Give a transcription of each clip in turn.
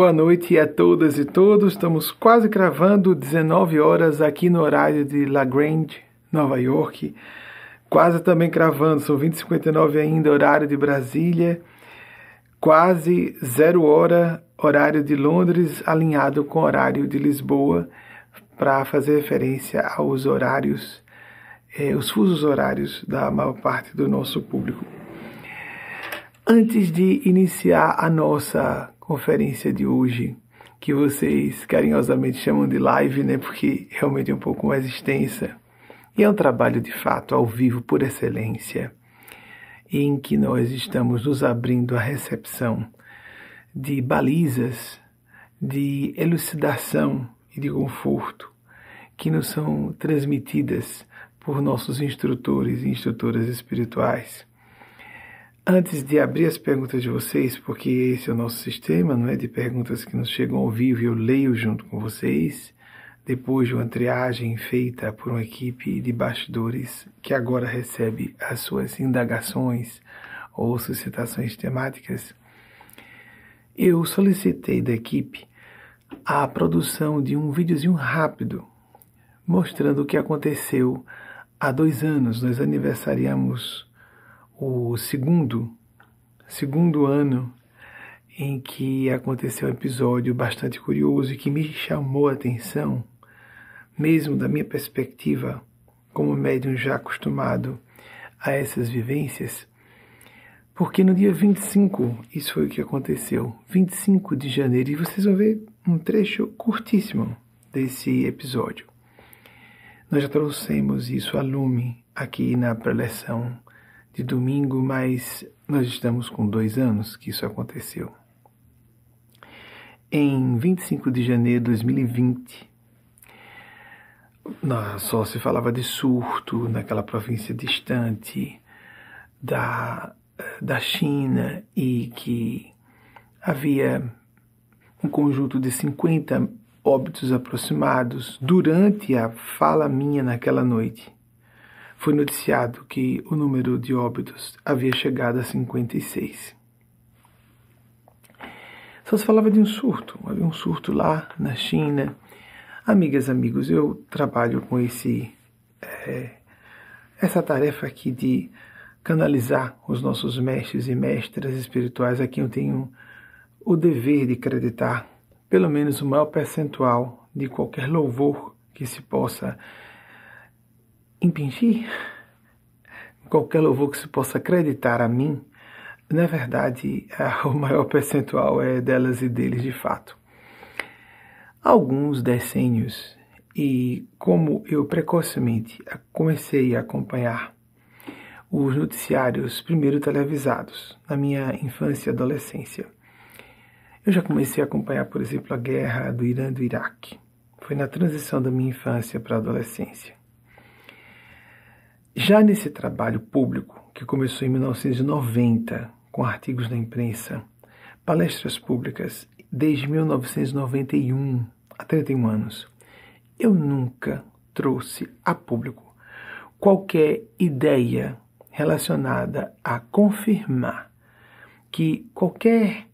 Boa noite a todas e todos. Estamos quase gravando 19 horas aqui no horário de La Grande, Nova York. Quase também gravando, são 20h59 ainda, horário de Brasília. Quase 0 hora, horário de Londres, alinhado com o horário de Lisboa, para fazer referência aos horários, os fusos horários da maior parte do nosso público. Antes de iniciar a nossa conferência de hoje, que vocês carinhosamente chamam de live, né, porque realmente é um pouco mais extensa, e é um trabalho de fato ao vivo por excelência, em que nós estamos nos abrindo à recepção de balizas, de elucidação e de conforto que nos são transmitidas por nossos instrutores e instrutoras espirituais. Antes de abrir as perguntas de vocês, porque esse é o nosso sistema, não é, de perguntas que nos chegam ao vivo e eu leio junto com vocês, depois de uma triagem feita por uma equipe de bastidores que agora recebe as suas indagações ou solicitações temáticas, eu solicitei da equipe a produção de um videozinho rápido, mostrando o que aconteceu há 2 anos. Nós aniversariamos o segundo ano em que aconteceu um episódio bastante curioso e que me chamou a atenção, mesmo da minha perspectiva, como médium já acostumado a essas vivências, porque no dia 25, isso foi o que aconteceu, 25 de janeiro, e vocês vão ver um trecho curtíssimo desse episódio. Nós já trouxemos isso a lume aqui na preleção de domingo, mas nós estamos com 2 anos que isso aconteceu. Em 25 de janeiro de 2020, só se falava de surto naquela província distante da China, e que havia um conjunto de 50 óbitos aproximados. Durante a fala minha naquela noite, foi noticiado que o número de óbitos havia chegado a 56. Só se falava de um surto. Havia um surto lá na China. Amigas, amigos, eu trabalho com essa tarefa aqui de canalizar os nossos mestres e mestras espirituais, a quem eu tenho o dever de acreditar pelo menos o maior percentual de qualquer louvor que se possa impingir, qualquer louvor que se possa acreditar a mim. Na verdade, o maior percentual é delas e deles de fato. Alguns decênios, e como eu precocemente comecei a acompanhar os noticiários, primeiro televisados, na minha infância e adolescência, eu já comecei a acompanhar, por exemplo, a guerra do Irã e do Iraque. Foi na transição da minha infância para a adolescência. Já nesse trabalho público, que começou em 1990, com artigos na imprensa, palestras públicas, desde 1991, há 31 anos, eu nunca trouxe a público qualquer ideia relacionada a confirmar que qualquer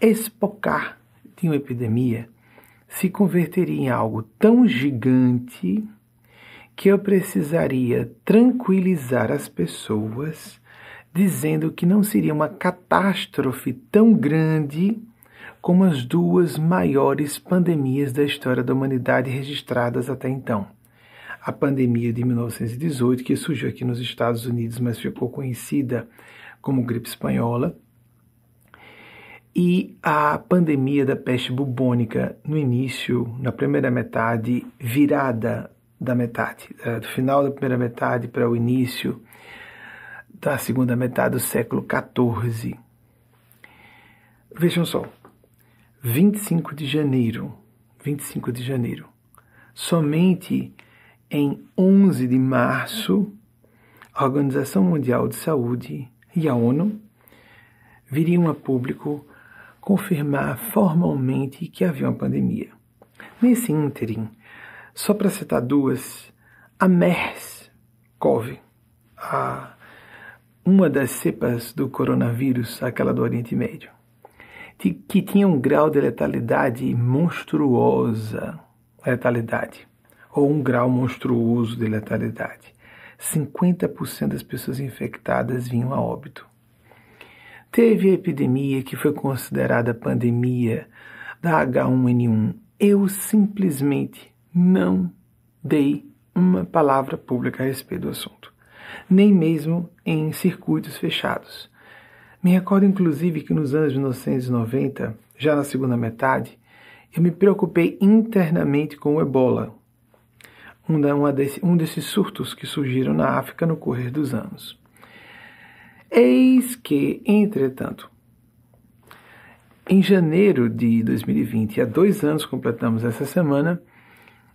espocar de uma epidemia se converteria em algo tão gigante que eu precisaria tranquilizar as pessoas, dizendo que não seria uma catástrofe tão grande como as 2 maiores pandemias da história da humanidade registradas até então. A pandemia de 1918, que surgiu aqui nos Estados Unidos, mas ficou conhecida como gripe espanhola, e a pandemia da peste bubônica no início, na primeira metade, virada da metade, do final da primeira metade para o início da segunda metade do século XIV. Vejam só, 25 de janeiro, somente em 11 de março, a Organização Mundial de Saúde e a ONU viriam a público confirmar formalmente que havia uma pandemia. Nesse ínterim, só para citar 2, a MERS-CoV, uma das cepas do coronavírus, aquela do Oriente Médio, que tinha um grau de letalidade monstruosa, letalidade, ou um grau monstruoso de letalidade. 50% das pessoas infectadas vinham a óbito. Teve a epidemia que foi considerada pandemia da H1N1. Eu simplesmente não dei uma palavra pública a respeito do assunto, nem mesmo em circuitos fechados. Me recordo, inclusive, que nos anos 1990, já na segunda metade, eu me preocupei internamente com o ebola, um desses surtos que surgiram na África no correr dos anos. Eis que, entretanto, em janeiro de 2020, há 2 anos completamos essa semana,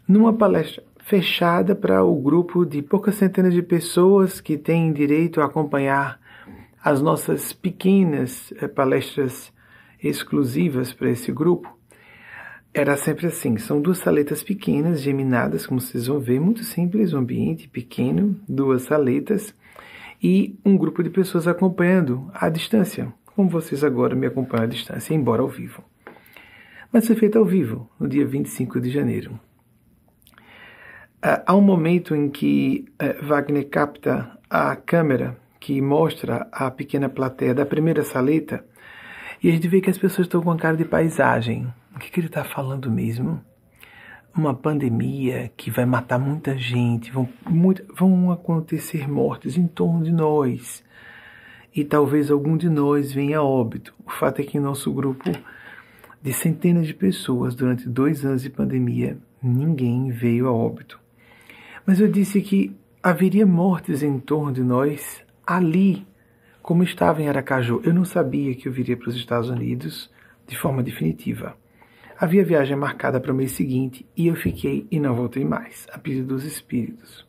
numa palestra fechada para o grupo de poucas centenas de pessoas que têm direito a acompanhar as nossas pequenas palestras exclusivas para esse grupo. Era sempre assim, são 2 saletas pequenas, geminadas, como vocês vão ver, muito simples, um ambiente pequeno, 2 saletas, e um grupo de pessoas acompanhando à distância, como vocês agora me acompanham à distância, embora ao vivo. Mas foi feito ao vivo, no dia 25 de janeiro. Há um momento em que Wagner capta a câmera, que mostra a pequena plateia da primeira saleta, e a gente vê que as pessoas estão com a cara de paisagem. O que ele está falando mesmo? Uma pandemia que vai matar muita gente, vão acontecer mortes em torno de nós, e talvez algum de nós venha a óbito. O fato é que em nosso grupo de centenas de pessoas, durante 2 anos de pandemia, ninguém veio a óbito. Mas eu disse que haveria mortes em torno de nós, ali, como estava em Aracaju. Eu não sabia que eu viria para os Estados Unidos de forma definitiva. Havia viagem marcada para o mês seguinte e eu fiquei e não voltei mais, a pedido dos espíritos,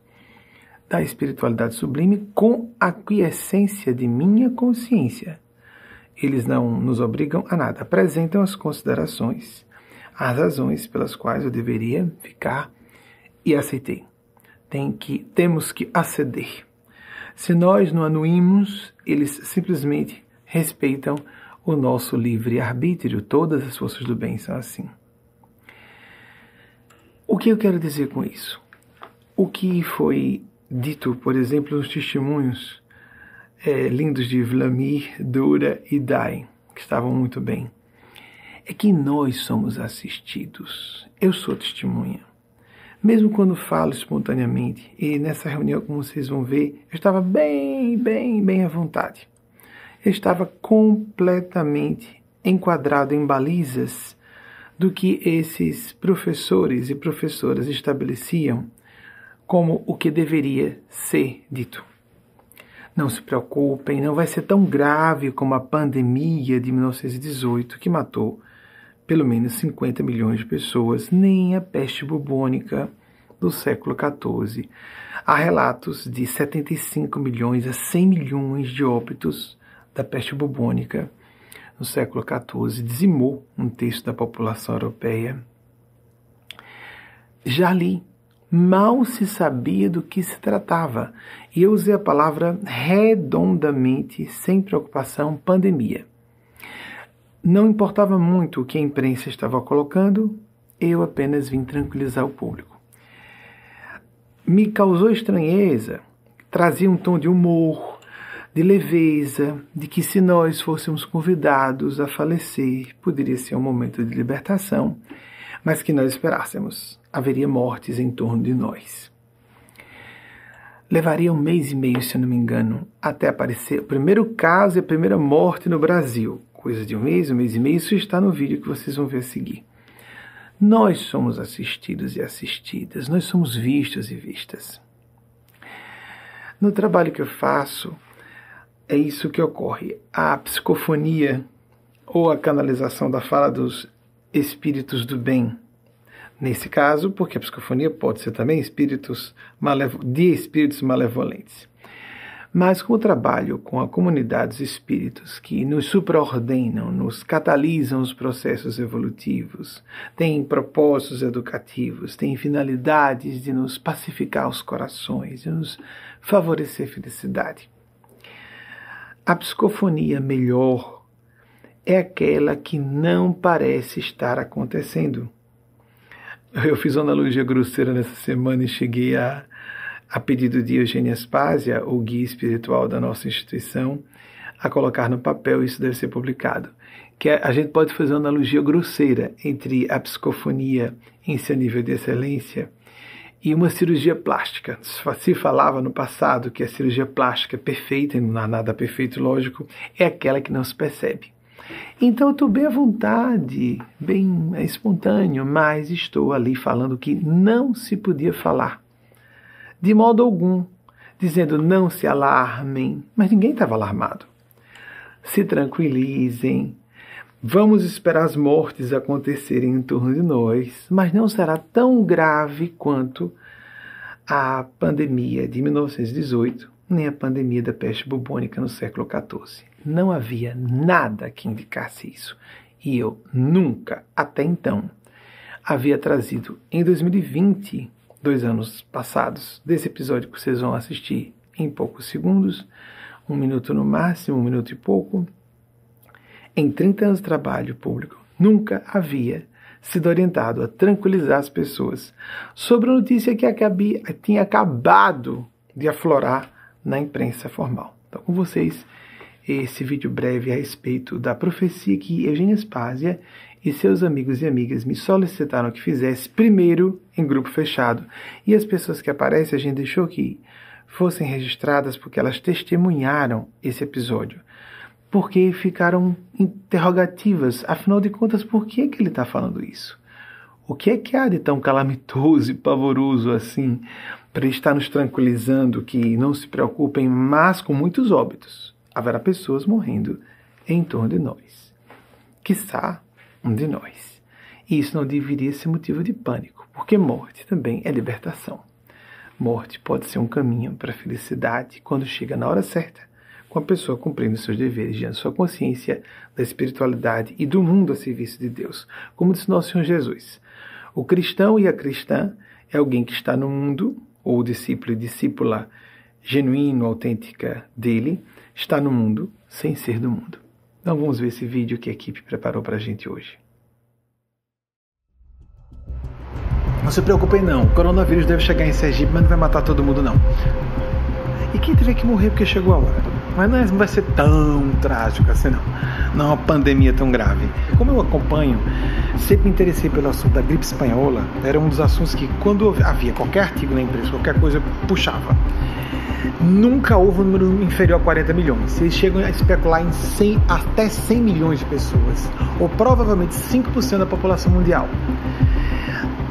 da espiritualidade sublime, com a aquiescência de minha consciência. Eles não nos obrigam a nada, apresentam as considerações, as razões pelas quais eu deveria ficar, e aceitei. Temos que aceder. Se nós não anuímos, eles simplesmente respeitam o nosso livre-arbítrio. Todas as forças do bem são assim. O que eu quero dizer com isso? O que foi dito, por exemplo, nos testemunhos lindos de Vladimir, Dura e Dai, que estavam muito bem, é que nós somos assistidos. Eu sou testemunha. Mesmo quando falo espontaneamente, e nessa reunião, como vocês vão ver, eu estava bem à vontade. Eu estava completamente enquadrado em balizas do que esses professores e professoras estabeleciam como o que deveria ser dito. Não se preocupem, não vai ser tão grave como a pandemia de 1918, que matou pelo menos 50 milhões de pessoas, nem a peste bubônica do século XIV. Há relatos de 75 milhões a 100 milhões de óbitos da peste bubônica no século XIV, dizimou um terço da população europeia. Já ali, mal se sabia do que se tratava, e eu usei a palavra redondamente, sem preocupação, pandemia. Não importava muito o que a imprensa estava colocando, eu apenas vim tranquilizar o público. Me causou estranheza, trazia um tom de humor, de leveza, de que se nós fôssemos convidados a falecer, poderia ser um momento de libertação, mas que nós esperássemos, haveria mortes em torno de nós. Levaria 1 mês e meio, se eu não me engano, até aparecer o primeiro caso e a primeira morte no Brasil. Coisa de 1 mês, 1 mês e meio, isso está no vídeo que vocês vão ver a seguir. Nós somos assistidos e assistidas, nós somos vistos e vistas. No trabalho que eu faço, é isso que ocorre. A psicofonia, ou a canalização da fala dos espíritos do bem, nesse caso, porque a psicofonia pode ser também espíritos malevolentes. Mas com o trabalho com a comunidade dos espíritos que nos supraordenam, nos catalisam os processos evolutivos, têm propósitos educativos, têm finalidades de nos pacificar os corações, de nos favorecer a felicidade. A psicofonia melhor é aquela que não parece estar acontecendo. Eu fiz uma analogia grosseira nessa semana e cheguei a pedido de Eugênia Aspásia, o guia espiritual da nossa instituição, a colocar no papel, isso deve ser publicado, que a gente pode fazer uma analogia grosseira entre a psicofonia em seu nível de excelência e uma cirurgia plástica. Se falava no passado que a cirurgia plástica perfeita, e não há nada perfeito, lógico, é aquela que não se percebe. Então eu estou bem à vontade, bem espontâneo, mas estou ali falando que não se podia falar, de modo algum, dizendo não se alarmem, mas ninguém estava alarmado. Se tranquilizem, vamos esperar as mortes acontecerem em torno de nós, mas não será tão grave quanto a pandemia de 1918, nem a pandemia da peste bubônica no século XIV. Não havia nada que indicasse isso. E eu nunca, até então, havia trazido em 2020, 2 anos passados, desse episódio que vocês vão assistir em poucos segundos, 1 minuto no máximo, 1 minuto e pouco, em 30 anos de trabalho público, nunca havia sido orientado a tranquilizar as pessoas sobre a notícia que tinha acabado de aflorar na imprensa formal. Então, com vocês, esse vídeo breve a respeito da profecia que Eugênia Aspásia e seus amigos e amigas me solicitaram que fizesse primeiro em grupo fechado. E as pessoas que aparecem, a gente deixou que fossem registradas porque elas testemunharam esse episódio. Porque ficaram interrogativas, afinal de contas, por que é que ele está falando isso? O que é que há de tão calamitoso e pavoroso assim para ele estar nos tranquilizando que não se preocupem, mas com muitos óbitos? Haverá pessoas morrendo em torno de nós. Quiçá um de nós. E isso não deveria ser motivo de pânico, porque morte também é libertação. Morte pode ser um caminho para a felicidade quando chega na hora certa, com a pessoa cumprindo seus deveres diante de sua consciência, da espiritualidade e do mundo a serviço de Deus. Como disse Nosso Senhor Jesus, o cristão e a cristã é alguém que está no mundo, ou o discípulo e discípula genuíno, autêntica dele, está no mundo sem ser do mundo. Então vamos ver esse vídeo que a equipe preparou para a gente hoje. Não se preocupem não, o coronavírus deve chegar em Sergipe, mas não vai matar todo mundo não. E quem tiver que morrer porque chegou a hora? Mas não vai ser tão trágico assim não. Não é uma pandemia tão grave. Como eu acompanho, sempre me interessei pelo assunto da gripe espanhola. Era um dos assuntos que quando havia qualquer artigo na imprensa, qualquer coisa, eu puxava. Nunca houve um número inferior a 40 milhões. Eles chegam a especular em 100, até 100 milhões de pessoas, ou provavelmente 5% da população mundial.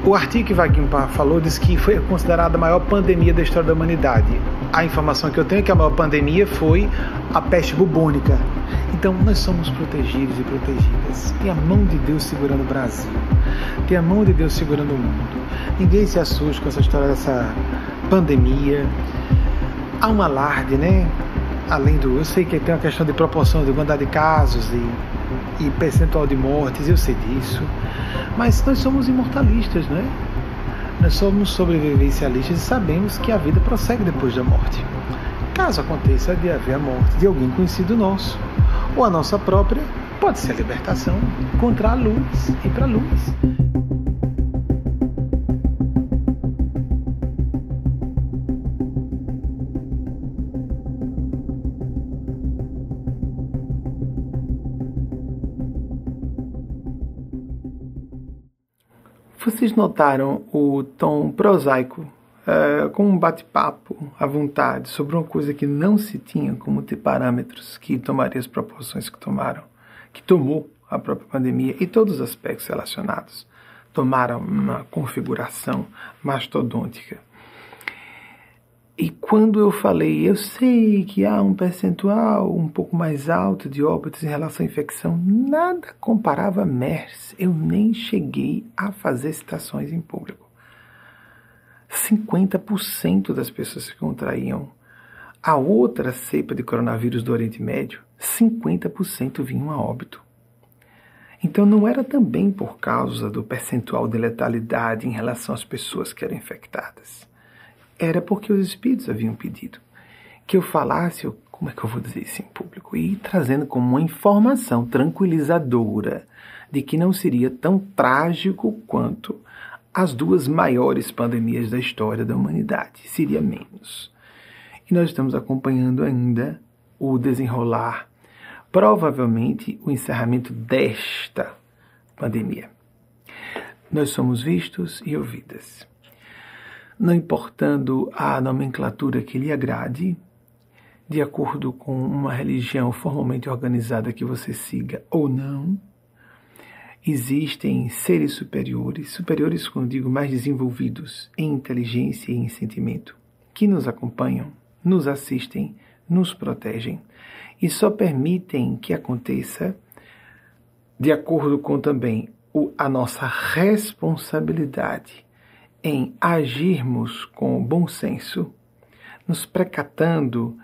O artigo que Vaguinho falou diz que foi considerada a maior pandemia da história da humanidade. A informação que eu tenho é que a maior pandemia foi a peste bubônica. Então nós somos protegidos e protegidas. Tem a mão de Deus segurando o Brasil. Tem a mão de Deus segurando o mundo. Ninguém se assusta com essa história dessa pandemia. Há um alarde, né? Além do... Eu sei que tem uma questão de proporção, de quantidade de casos e percentual de mortes, eu sei disso. Mas nós somos imortalistas, né? Nós somos sobrevivencialistas e sabemos que a vida prossegue depois da morte. Caso aconteça de haver a morte de alguém conhecido nosso, ou a nossa própria, pode ser a libertação contra a luz e para a luz. Vocês notaram o tom prosaico, com um bate-papo à vontade, sobre uma coisa que não se tinha como ter parâmetros que tomaria as proporções que tomaram, que tomou a própria pandemia e todos os aspectos relacionados, tomaram uma configuração mastodôntica. E quando eu falei, eu sei que há um percentual um pouco mais alto de óbitos em relação à infecção, nada comparava a MERS. Eu nem cheguei a fazer citações em público. 50% das pessoas que contraíam a outra cepa de coronavírus do Oriente Médio, 50% vinham a óbito. Então não era também por causa do percentual de letalidade em relação às pessoas que eram infectadas. Era porque os espíritos haviam pedido que eu falasse, eu como é que eu vou dizer isso em público? E trazendo como uma informação tranquilizadora de que não seria tão trágico quanto as duas maiores pandemias da história da humanidade. Seria menos. E nós estamos acompanhando ainda o desenrolar, provavelmente o encerramento desta pandemia. Nós somos vistos e ouvidas. Não importando a nomenclatura que lhe agrade, de acordo com uma religião formalmente organizada que você siga ou não, existem seres superiores, superiores quando digo mais desenvolvidos em inteligência e em sentimento, que nos acompanham, nos assistem, nos protegem e só permitem que aconteça de acordo com também a nossa responsabilidade em agirmos com bom senso, nos precatando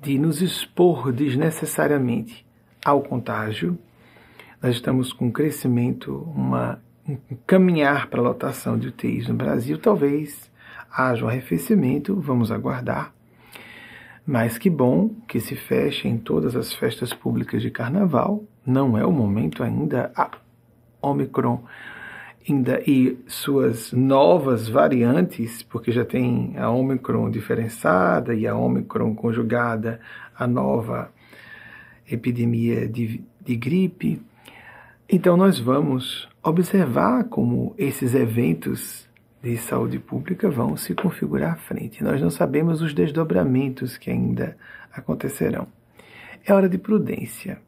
de nos expor desnecessariamente ao contágio. Nós estamos com um crescimento, um caminhar para a lotação de UTIs no Brasil. Talvez haja um arrefecimento, vamos aguardar. Mas que bom que se fechem todas as festas públicas de carnaval. Não é o momento ainda. A Omicron ainda e suas novas variantes, porque já tem a Omicron diferenciada e a Omicron conjugada à nova epidemia de gripe. Então nós vamos observar como esses eventos de saúde pública vão se configurar à frente. Nós não sabemos os desdobramentos que ainda acontecerão. É hora de prudência.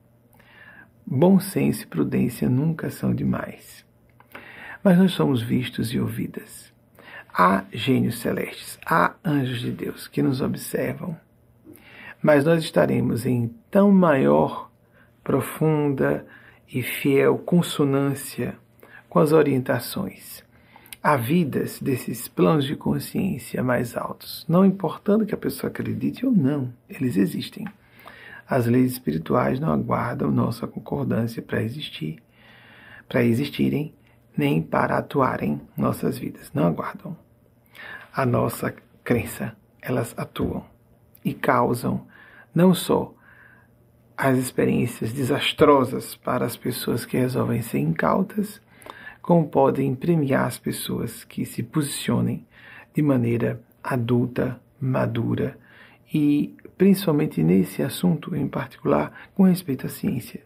Bom senso e prudência nunca são demais. Mas nós somos vistos e ouvidas. Há gênios celestes, há anjos de Deus que nos observam. Mas nós estaremos em tão maior, profunda e fiel consonância com as orientações havidas desses planos de consciência mais altos. Não importando que a pessoa acredite ou não, eles existem. As leis espirituais não aguardam nossa concordância para existir, para existirem, nem para atuarem nossas vidas. Não aguardam a nossa crença. Elas atuam e causam não só as experiências desastrosas para as pessoas que resolvem ser incautas, como podem premiar as pessoas que se posicionem de maneira adulta, madura e, principalmente nesse assunto em particular, com respeito à ciência.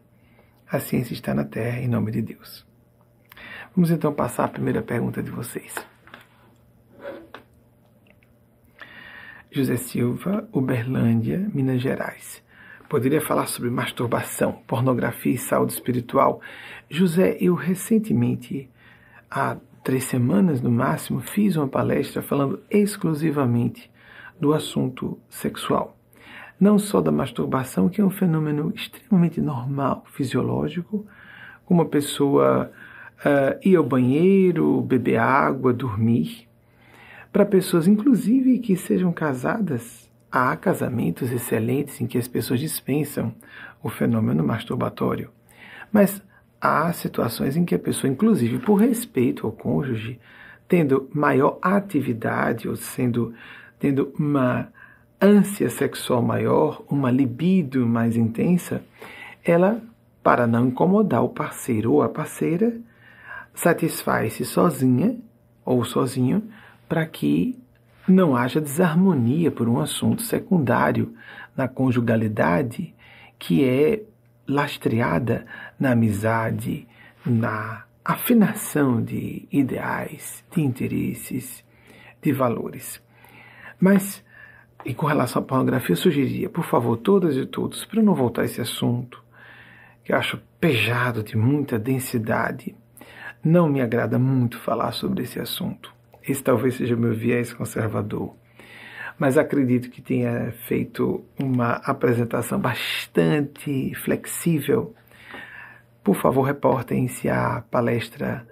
A ciência está na Terra, em nome de Deus. Vamos então passar a primeira pergunta de vocês. José Silva, Uberlândia, Minas Gerais. Poderia falar sobre masturbação, pornografia e saúde espiritual? José, eu recentemente, há 3 semanas no máximo, fiz uma palestra falando exclusivamente do assunto sexual. Não só da masturbação, que é um fenômeno extremamente normal, fisiológico, como a pessoa ir ao banheiro, beber água, dormir. Para pessoas, inclusive, que sejam casadas, há casamentos excelentes em que as pessoas dispensam o fenômeno masturbatório. Mas há situações em que a pessoa, inclusive, por respeito ao cônjuge, tendo maior atividade ou tendo uma ânsia sexual maior, uma libido mais intensa, ela, para não incomodar o parceiro ou a parceira, satisfaz-se sozinha ou sozinho para que não haja desarmonia por um assunto secundário na conjugalidade que é lastreada na amizade, na afinação de ideais, de interesses, de valores. Mas, e com relação à pornografia, eu sugeriria, por favor, todas e todos, para não voltar a esse assunto, que eu acho pejado de muita densidade. Não me agrada muito falar sobre esse assunto. Esse talvez seja o meu viés conservador. Mas acredito que tenha feito uma apresentação bastante flexível. Por favor, reportem-se à palestra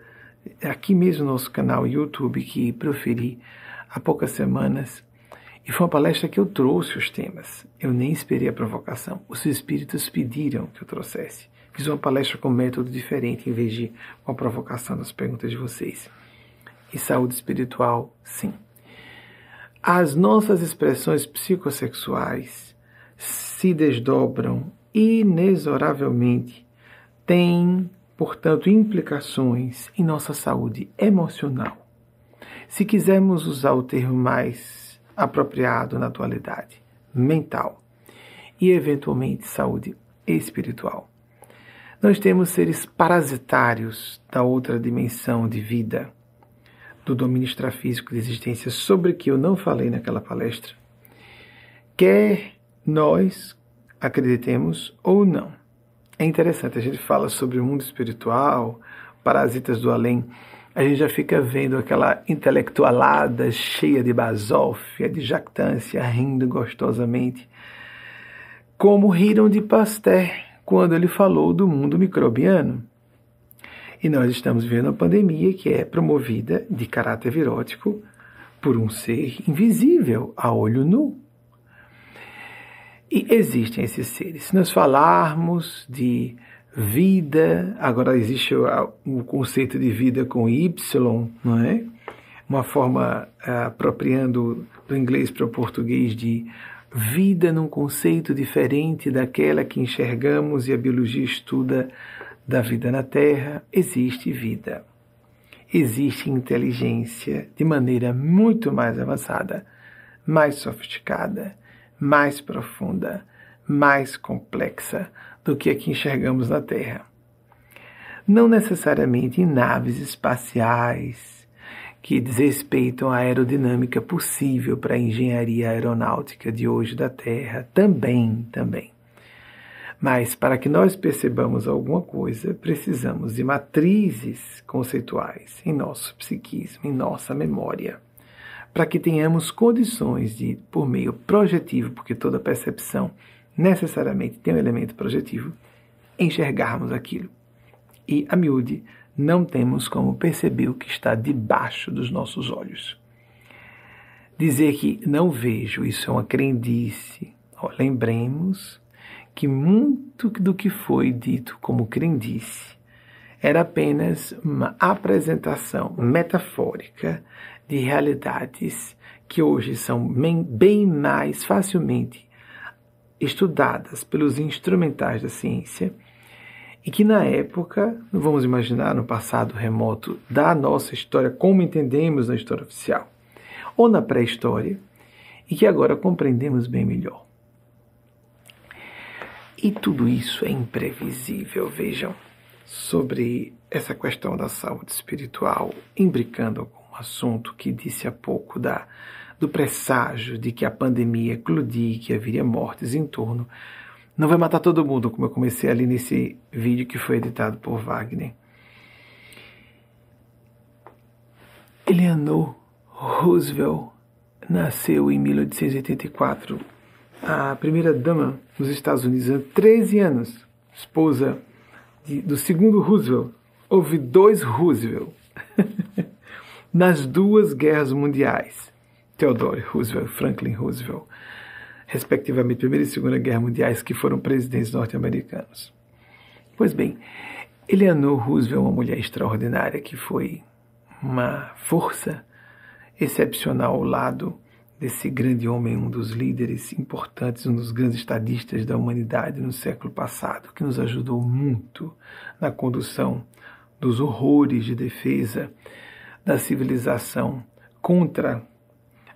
aqui mesmo no nosso canal YouTube que proferi há poucas semanas. E foi uma palestra que eu trouxe os temas. Eu nem esperei a provocação. Os espíritos pediram que eu trouxesse. Fiz uma palestra com método diferente, em vez de uma provocação nas perguntas de vocês. E saúde espiritual, sim. As nossas expressões psicossexuais se desdobram inexoravelmente, têm, portanto, implicações em nossa saúde emocional. Se quisermos usar o termo mais apropriado na atualidade, mental e, eventualmente, saúde espiritual. Nós temos seres parasitários da outra dimensão de vida, do domínio extrafísico de existência, sobre que eu não falei naquela palestra, quer nós acreditemos ou não. É interessante, a gente fala sobre o mundo espiritual, parasitas do além, a gente já fica vendo aquela intelectualada cheia de basófia, de jactância, rindo gostosamente, como riram de Pasteur quando ele falou do mundo microbiano. E nós estamos vivendo uma pandemia que é promovida de caráter virótico por um ser invisível a olho nu. E existem esses seres. Se nós falarmos de vida, agora existe o conceito de vida com Y, não é? Uma forma apropriando do inglês para o português de vida num conceito diferente daquela que enxergamos e a biologia estuda da vida na Terra. Existe vida, existe inteligência de maneira muito mais avançada, mais sofisticada, mais profunda, mais complexa do que a que enxergamos na Terra. Não necessariamente em naves espaciais que desrespeitam a aerodinâmica possível para a engenharia aeronáutica de hoje da Terra, também. Mas, para que nós percebamos alguma coisa, precisamos de matrizes conceituais em nosso psiquismo, em nossa memória, para que tenhamos condições de, por meio projetivo, porque toda percepção necessariamente tem um elemento projetivo, enxergarmos aquilo. E, a miúde, não temos como perceber o que está debaixo dos nossos olhos. Dizer que não vejo, isso é uma crendice. Lembremos que muito do que foi dito como crendice era apenas uma apresentação metafórica de realidades que hoje são bem mais facilmente estudadas pelos instrumentais da ciência e que na época, não vamos imaginar no passado remoto da nossa história, como entendemos na história oficial, ou na pré-história, e que agora compreendemos bem melhor. E tudo isso é imprevisível, vejam, sobre essa questão da saúde espiritual, imbricando com um assunto que disse há pouco do presságio de que a pandemia eclodir, que haveria mortes em torno. Não vai matar todo mundo, como eu comecei ali nesse vídeo que foi editado por Wagner. Eleanor Roosevelt nasceu em 1884, a primeira-dama nos Estados Unidos, há 13 anos, esposa do segundo Roosevelt. Houve 2 Roosevelt nas 2 guerras mundiais, Theodore Roosevelt e Franklin Roosevelt, respectivamente, Primeira e Segunda Guerra Mundiais, que foram presidentes norte-americanos. Pois bem, Eleanor Roosevelt é uma mulher extraordinária, que foi uma força excepcional ao lado desse grande homem, um dos líderes importantes, um dos grandes estadistas da humanidade no século passado, que nos ajudou muito na condução dos horrores de defesa da civilização contra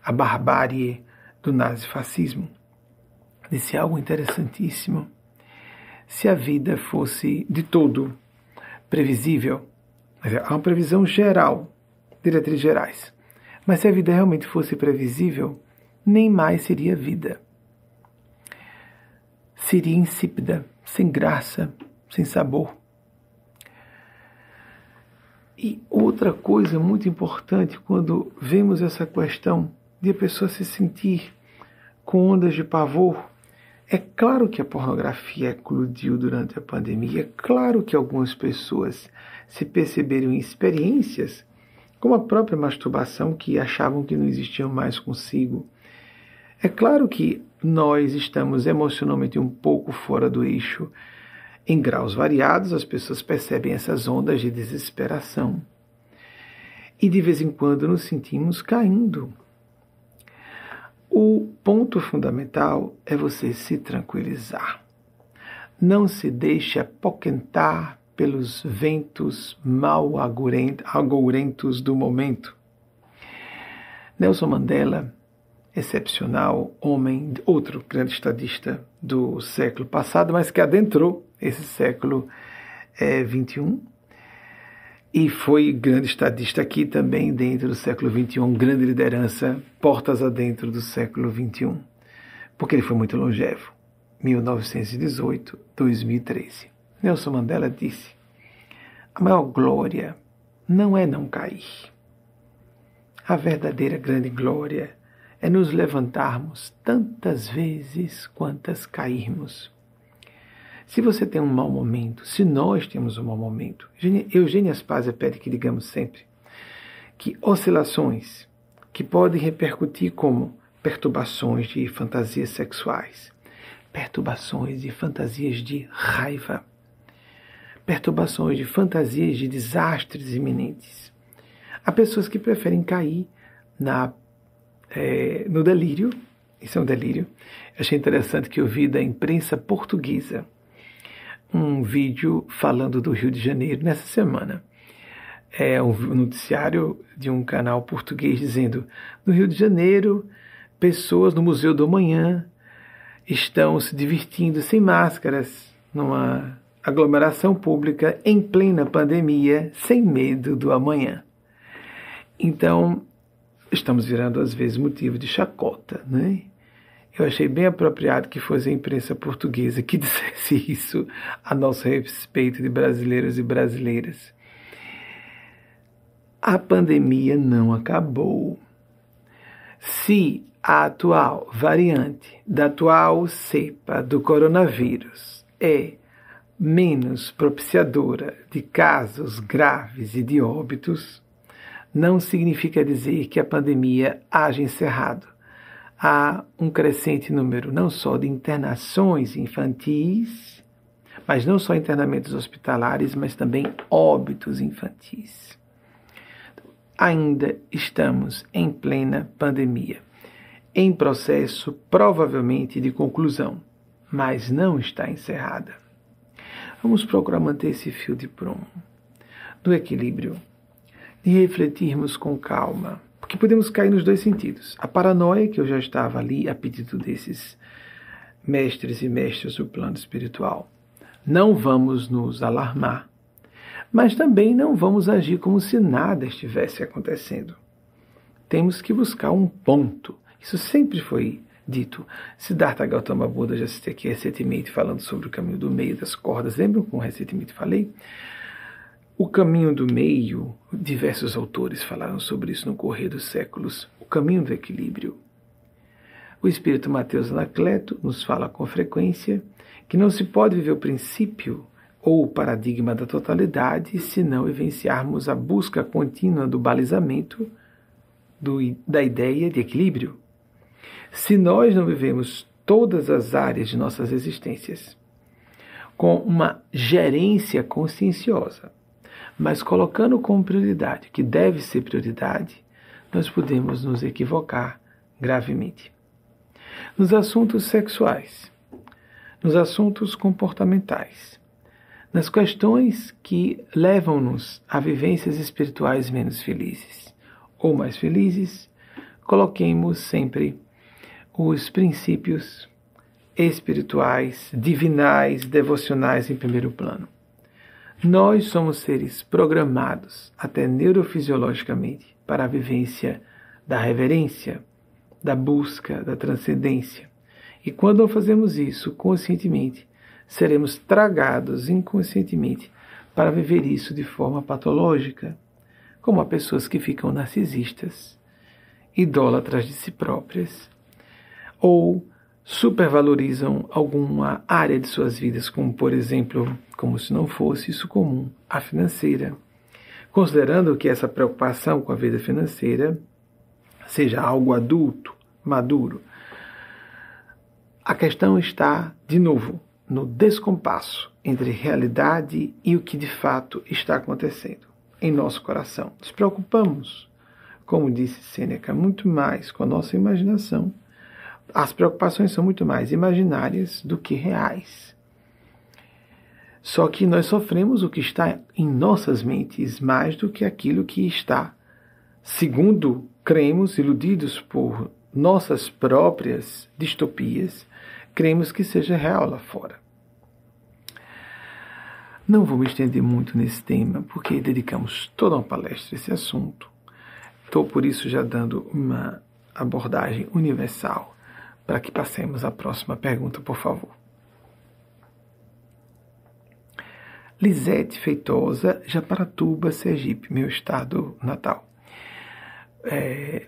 a barbárie do nazifascismo. Disse algo interessantíssimo. Se a vida fosse de todo previsível, há uma previsão geral, diretrizes gerais, mas se a vida realmente fosse previsível, nem mais seria vida. Seria insípida, sem graça, sem sabor. E outra coisa muito importante, quando vemos essa questão de a pessoa se sentir com ondas de pavor, é claro que a pornografia eclodiu durante a pandemia, é claro que algumas pessoas se perceberam em experiências como a própria masturbação, que achavam que não existiam mais consigo. É claro que nós estamos emocionalmente um pouco fora do eixo. Em graus variados, as pessoas percebem essas ondas de desesperação. E de vez em quando nos sentimos caindo. O ponto fundamental é você se tranquilizar. Não se deixe apoquentar pelos ventos mal agourentos do momento. Nelson Mandela, excepcional homem, outro grande estadista do século passado, mas que adentrou esse século XXI, e foi grande estadista aqui também dentro do século XXI, grande liderança, portas adentro do século XXI, porque ele foi muito longevo, 1918, 2013. Nelson Mandela disse: a maior glória não é não cair. A verdadeira grande glória é nos levantarmos tantas vezes quantas cairmos. Se você tem um mau momento, se nós temos um mau momento, Eugênia Aspásia pede que digamos sempre que oscilações que podem repercutir como perturbações de fantasias sexuais, perturbações de fantasias de raiva, perturbações de fantasias de desastres iminentes. Há pessoas que preferem cair no delírio. Isso é um delírio. Achei interessante que eu vi da imprensa portuguesa um vídeo falando do Rio de Janeiro nessa semana. É um noticiário de um canal português dizendo: no Rio de Janeiro, pessoas no Museu do Amanhã estão se divertindo sem máscaras, numa aglomeração pública, em plena pandemia, sem medo do amanhã. Então, estamos virando, às vezes, motivo de chacota, né? Eu achei bem apropriado que fosse a imprensa portuguesa que dissesse isso a nosso respeito de brasileiros e brasileiras. A pandemia não acabou. Se a atual variante da atual cepa do coronavírus é menos propiciadora de casos graves e de óbitos, não significa dizer que a pandemia haja encerrado. Há um crescente número não só de internações infantis, mas não só internamentos hospitalares, mas também óbitos infantis. Ainda estamos em plena pandemia, em processo provavelmente de conclusão, mas não está encerrada. Vamos procurar manter esse fio de prumo, do equilíbrio, de refletirmos com calma, porque podemos cair nos dois sentidos. A paranoia, que eu já estava ali a pedido desses mestres e mestras do plano espiritual. Não vamos nos alarmar, mas também não vamos agir como se nada estivesse acontecendo. Temos que buscar um ponto. Isso sempre foi dito. Siddhartha Gautama Buda, já citei aqui recentemente, falando sobre o caminho do meio das cordas. Lembram como recentemente falei? O caminho do meio, diversos autores falaram sobre isso no correr dos séculos, o caminho do equilíbrio. O espírito Mateus Anacleto nos fala com frequência que não se pode viver o princípio ou o paradigma da totalidade se não evidenciarmos a busca contínua do balizamento da ideia de equilíbrio. Se nós não vivemos todas as áreas de nossas existências com uma gerência conscienciosa, mas colocando como prioridade, que deve ser prioridade, nós podemos nos equivocar gravemente. Nos assuntos sexuais, nos assuntos comportamentais, nas questões que levam-nos a vivências espirituais menos felizes ou mais felizes, coloquemos sempre os princípios espirituais, divinais, devocionais em primeiro plano. Nós somos seres programados, até neurofisiologicamente, para a vivência da reverência, da busca, da transcendência. E quando não fazemos isso conscientemente, seremos tragados inconscientemente para viver isso de forma patológica, como há pessoas que ficam narcisistas, idólatras de si próprias, ou supervalorizam alguma área de suas vidas, como, por exemplo, como se não fosse isso comum, a financeira, considerando que essa preocupação com a vida financeira seja algo adulto, maduro. A questão está, de novo, no descompasso entre realidade e o que de fato está acontecendo em nosso coração. Nos preocupamos, como disse Sêneca, muito mais com a nossa imaginação as preocupações são muito mais imaginárias do que reais. Só que nós sofremos o que está em nossas mentes mais do que aquilo que está, segundo cremos, iludidos por nossas próprias distopias, cremos que seja real lá fora. Não vou me estender muito nesse tema, porque dedicamos toda uma palestra a esse assunto. Estou, por isso, já dando uma abordagem universal para que passemos à próxima pergunta, por favor. Lisete Feitosa, Japaratuba, Sergipe, meu estado natal.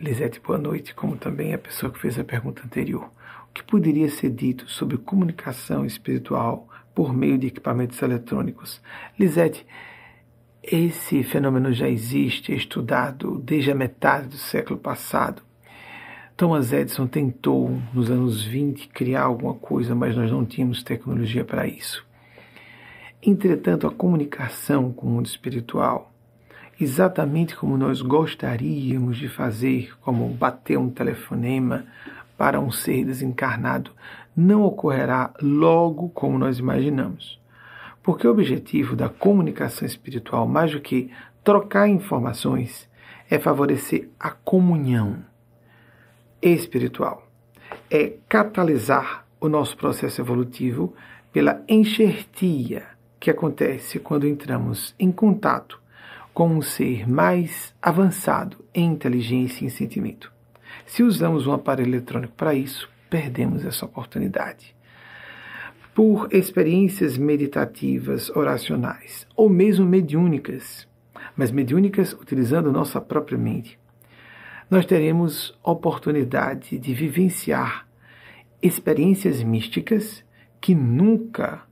Lisete, boa noite, como também a pessoa que fez a pergunta anterior. O que poderia ser dito sobre comunicação espiritual por meio de equipamentos eletrônicos? Lisete, esse fenômeno já existe, é estudado desde a metade do século passado. Thomas Edison tentou, nos anos 20, criar alguma coisa, mas nós não tínhamos tecnologia para isso. Entretanto, a comunicação com o mundo espiritual, exatamente como nós gostaríamos de fazer, como bater um telefonema para um ser desencarnado, não ocorrerá logo como nós imaginamos. Porque o objetivo da comunicação espiritual, mais do que trocar informações, é favorecer a comunhão espiritual. É catalisar o nosso processo evolutivo pela enxertia que acontece quando entramos em contato com um ser mais avançado em inteligência e em sentimento. Se usamos um aparelho eletrônico para isso, perdemos essa oportunidade. Por experiências meditativas, oracionais, ou mesmo mediúnicas, mas mediúnicas utilizando nossa própria mente, nós teremos oportunidade de vivenciar experiências místicas a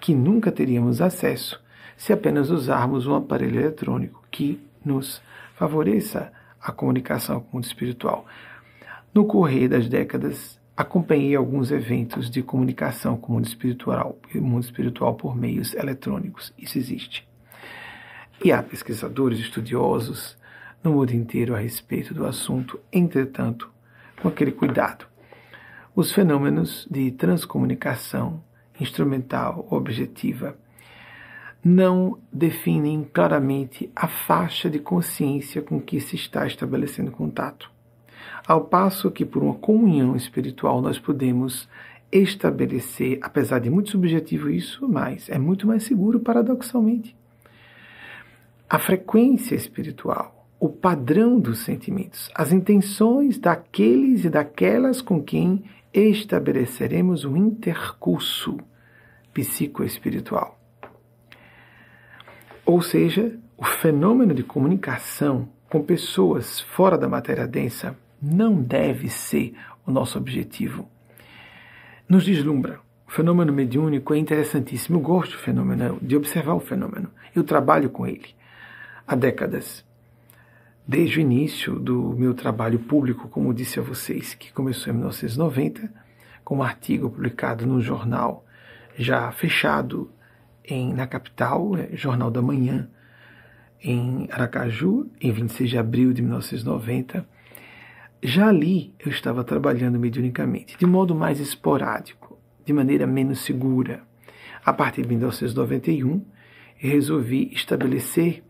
que nunca teríamos acesso se apenas usarmos um aparelho eletrônico que nos favoreça a comunicação com o mundo espiritual. No correr das décadas, acompanhei alguns eventos de comunicação com o mundo espiritual por meios eletrônicos. Isso existe. E há pesquisadores, estudiosos no mundo inteiro a respeito do assunto, entretanto, com aquele cuidado. Os fenômenos de transcomunicação instrumental objetiva não definem claramente a faixa de consciência com que se está estabelecendo contato, ao passo que por uma comunhão espiritual nós podemos estabelecer, apesar de muito subjetivo isso, mas é muito mais seguro paradoxalmente. A frequência espiritual, o padrão dos sentimentos, as intenções daqueles e daquelas com quem estabeleceremos um intercurso psicoespiritual. Ou seja, o fenômeno de comunicação com pessoas fora da matéria densa não deve ser o nosso objetivo. Nos deslumbra. O fenômeno mediúnico é interessantíssimo. Eu gosto do fenômeno, de observar o fenômeno. Eu trabalho com ele há décadas. Desde o início do meu trabalho público, como disse a vocês, que começou em 1990, com um artigo publicado num jornal já fechado, na capital, Jornal da Manhã, em Aracaju, em 26 de abril de 1990, já ali eu estava trabalhando mediunicamente, de modo mais esporádico, de maneira menos segura. A partir de 1991, eu resolvi estabelecer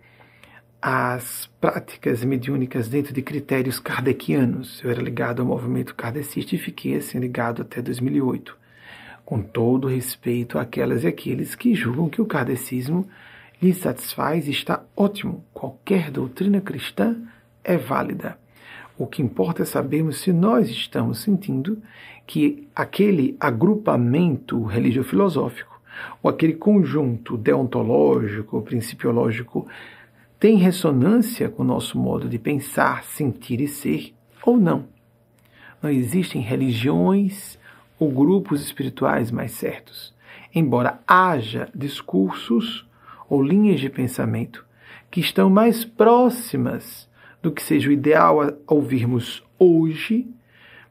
as práticas mediúnicas dentro de critérios kardecianos. Eu era ligado ao movimento kardecista e fiquei assim ligado até 2008. Com todo respeito àquelas e àqueles que julgam que o kardecismo lhe satisfaz, está ótimo. Qualquer doutrina cristã é válida. O que importa é sabermos se nós estamos sentindo que aquele agrupamento religio-filosófico ou aquele conjunto deontológico, principiológico, tem ressonância com o nosso modo de pensar, sentir e ser, ou não. Não existem religiões ou grupos espirituais mais certos, embora haja discursos ou linhas de pensamento que estão mais próximas do que seja o ideal a ouvirmos hoje,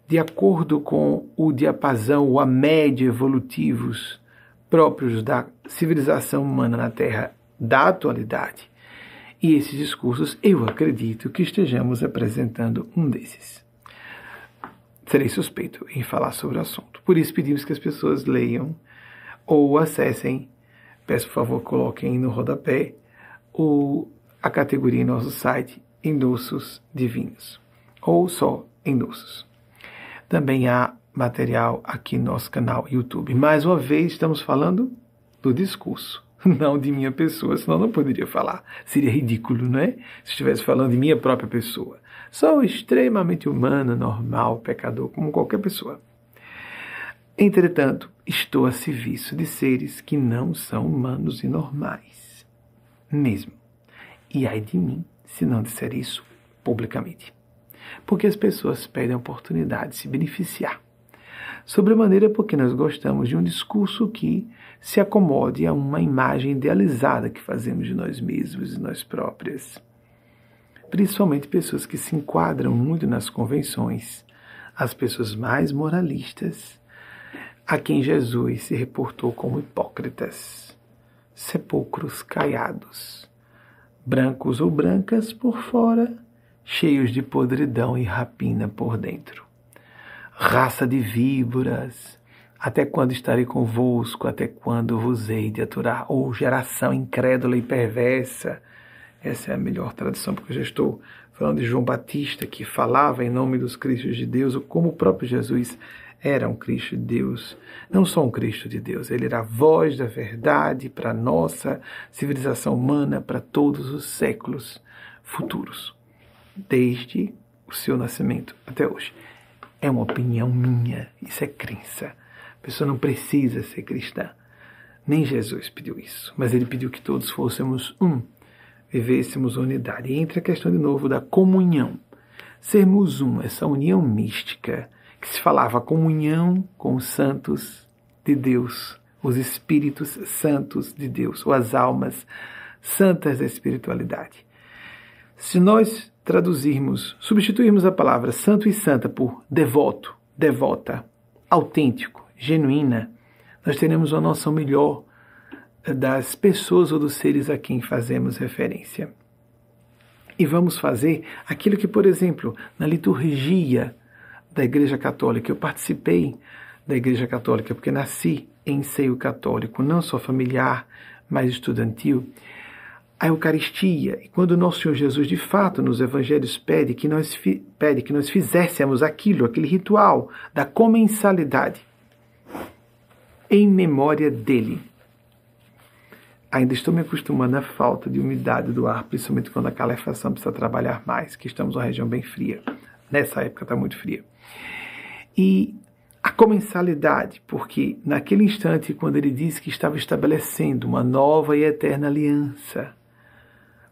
de acordo com o diapasão ou a média evolutivos próprios da civilização humana na Terra da atualidade. E esses discursos, eu acredito que estejamos apresentando um desses. serei suspeito em falar sobre o assunto. Por isso pedimos que as pessoas leiam ou acessem, peço por favor, coloquem no rodapé a categoria em nosso site, Endossos Divinos, ou só Endossos. Também há material aqui no nosso canal YouTube. Mais uma vez, estamos falando do discurso, não de minha pessoa, senão não poderia falar. Seria ridículo, não é? Se estivesse falando de minha própria pessoa. Sou extremamente humano, normal, pecador, como qualquer pessoa. Entretanto, estou a serviço de seres que não são humanos e normais. Mesmo. E ai de mim, se não disser isso publicamente. Porque as pessoas perdem a oportunidade de se beneficiar. Sobremaneira porque nós gostamos de um discurso que se acomode a uma imagem idealizada que fazemos de nós mesmos e nós próprias. Principalmente pessoas que se enquadram muito nas convenções, as pessoas mais moralistas, a quem Jesus se reportou como hipócritas, sepulcros caiados, brancos ou brancas por fora, cheios de podridão e rapina por dentro. Raça de víboras, até quando estarei convosco, até quando vos hei de aturar, ou geração incrédula e perversa. Essa é a melhor tradução, porque eu já estou falando de João Batista, que falava em nome dos Cristos de Deus, ou como o próprio Jesus era um Cristo de Deus, não só um Cristo de Deus, ele era a voz da verdade para a nossa civilização humana, para todos os séculos futuros, desde o seu nascimento até hoje. É uma opinião minha, isso é crença. A pessoa não precisa ser cristã. Nem Jesus pediu isso, mas ele pediu que todos fôssemos um, vivêssemos unidade. E entra a questão de novo da comunhão. Sermos um, essa união mística, que se falava comunhão com os santos de Deus, os espíritos santos de Deus, ou as almas santas da espiritualidade. Se nós traduzirmos, substituirmos a palavra santo e santa por devoto, devota, autêntico, genuína, nós teremos uma noção melhor das pessoas ou dos seres a quem fazemos referência. E vamos fazer aquilo que, por exemplo, na liturgia da Igreja Católica, eu participei da Igreja Católica porque nasci em seio católico, não só familiar, mas estudantil, a Eucaristia, e quando o nosso Senhor Jesus de fato nos Evangelhos pede que nós fizéssemos aquele ritual da comensalidade em memória dele. Ainda estou me acostumando à falta de umidade do ar, principalmente quando a calefação precisa trabalhar mais, que estamos numa região bem fria. Nessa época está muito fria. E a comensalidade, porque naquele instante, quando ele disse que estava estabelecendo uma nova e eterna aliança,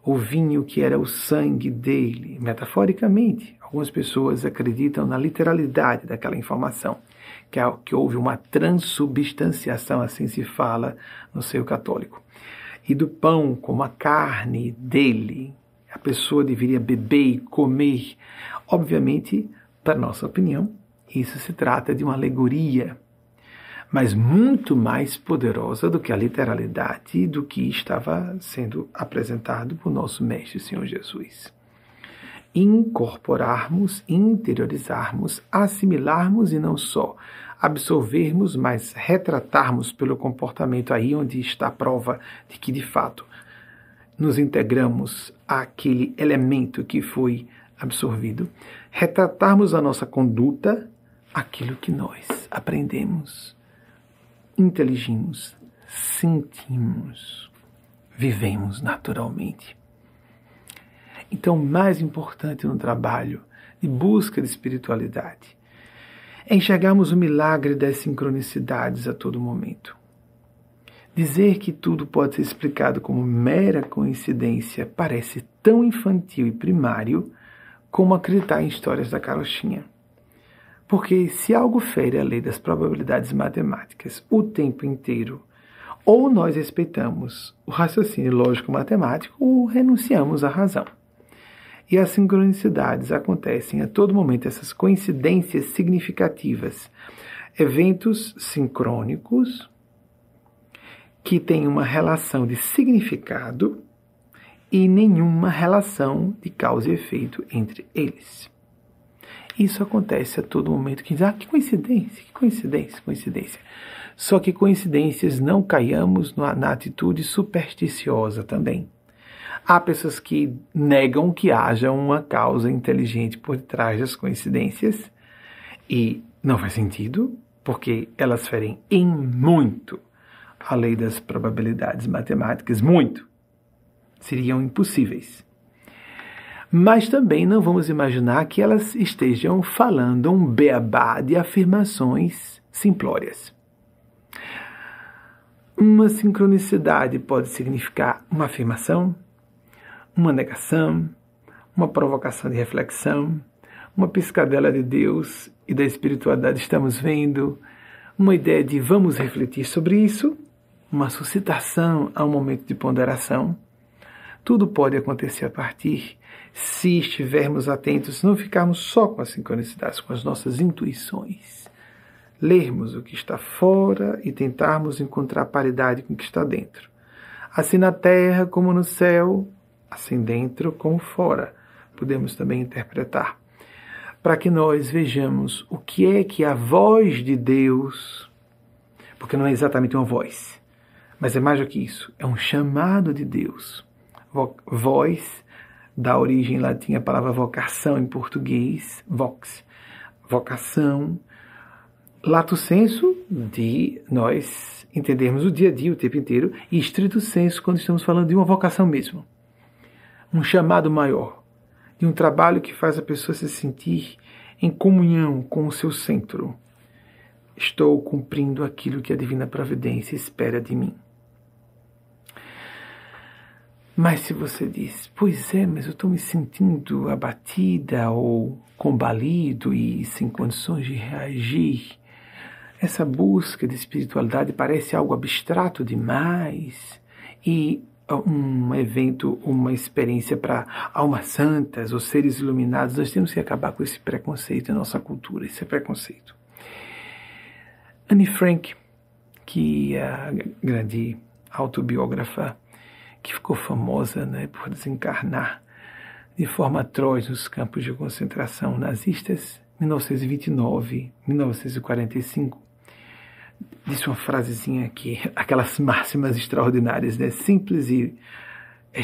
o vinho que era o sangue dele, metaforicamente. Algumas pessoas acreditam na literalidade daquela informação, que houve uma transubstanciação, assim se fala no seio católico. E do pão como a carne dele, a pessoa deveria beber e comer. Obviamente, para nossa opinião, isso se trata de uma alegoria, mas muito mais poderosa do que a literalidade do que estava sendo apresentado por nosso Mestre Senhor Jesus. Incorporarmos, interiorizarmos, assimilarmos e não só absorvermos, mas retratarmos pelo comportamento aí onde está a prova de que de fato nos integramos àquele elemento que foi absorvido, retratarmos a nossa conduta, aquilo que nós aprendemos, inteligimos, sentimos, vivemos naturalmente. Então, o mais importante no trabalho de busca de espiritualidade é enxergarmos o milagre das sincronicidades a todo momento. Dizer que tudo pode ser explicado como mera coincidência parece tão infantil e primário como acreditar em histórias da carochinha. Porque se algo fere a lei das probabilidades matemáticas o tempo inteiro, ou nós respeitamos o raciocínio lógico-matemático, ou renunciamos à razão. E as sincronicidades acontecem a todo momento, essas coincidências significativas. Eventos sincrônicos que têm uma relação de significado e nenhuma relação de causa e efeito entre eles. Isso acontece a todo momento. Quem diz, que coincidência. Só que coincidências, não caiamos na atitude supersticiosa também. Há pessoas que negam que haja uma causa inteligente por trás das coincidências e não faz sentido, porque elas ferem em muito a lei das probabilidades matemáticas, muito. Seriam impossíveis. Mas também não vamos imaginar que elas estejam falando um beabá de afirmações simplórias. Uma sincronicidade pode significar uma afirmação, uma negação, uma provocação de reflexão, uma piscadela de Deus e da espiritualidade, estamos vendo, uma ideia de vamos refletir sobre isso, uma suscitação a um momento de ponderação. Tudo pode acontecer a partir, se estivermos atentos, não ficarmos só com as sincronicidades, com as nossas intuições. Lermos o que está fora e tentarmos encontrar paridade com o que está dentro. Assim na terra como no céu, assim dentro como fora, podemos também interpretar, para que nós vejamos o que é que a voz de Deus, porque não é exatamente uma voz, mas é mais do que isso, é um chamado de Deus. Voz, da origem latina, a palavra vocação em português, vox, vocação, lato sensu, de nós entendermos o dia a dia, o tempo inteiro, e stricto sensu, quando estamos falando de uma vocação mesmo. Um chamado maior, de um trabalho que faz a pessoa se sentir em comunhão com o seu centro. Estou cumprindo aquilo que a Divina Providência espera de mim. Mas se você diz, pois é, mas eu estou me sentindo abatida ou combalido e sem condições de reagir, essa busca de espiritualidade parece algo abstrato demais e um evento, uma experiência para almas santas ou seres iluminados, nós temos que acabar com esse preconceito em nossa cultura, esse preconceito. Anne Frank, que é a grande autobiógrafa, que ficou famosa, né, por desencarnar de forma atroz nos campos de concentração nazistas, 1929, 1945, disse uma frasezinha aqui, aquelas máximas extraordinárias, né? Simples e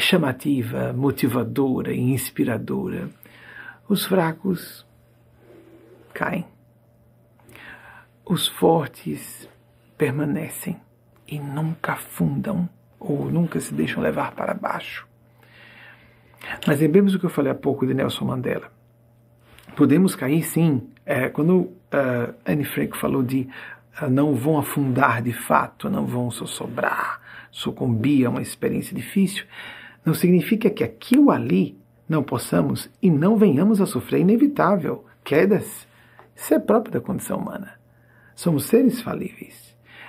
chamativa, motivadora e inspiradora. Os fracos caem. Os fortes permanecem e nunca afundam ou nunca se deixam levar para baixo. Mas lembremos o que eu falei há pouco de Nelson Mandela. Podemos cair, sim. Quando Anne Frank falou de não vão afundar de fato, não vão só sobrar, sucumbir a uma experiência difícil, não significa que aqui ou ali não possamos e não venhamos a sofrer inevitável quedas. Isso é próprio da condição humana. Somos seres falíveis.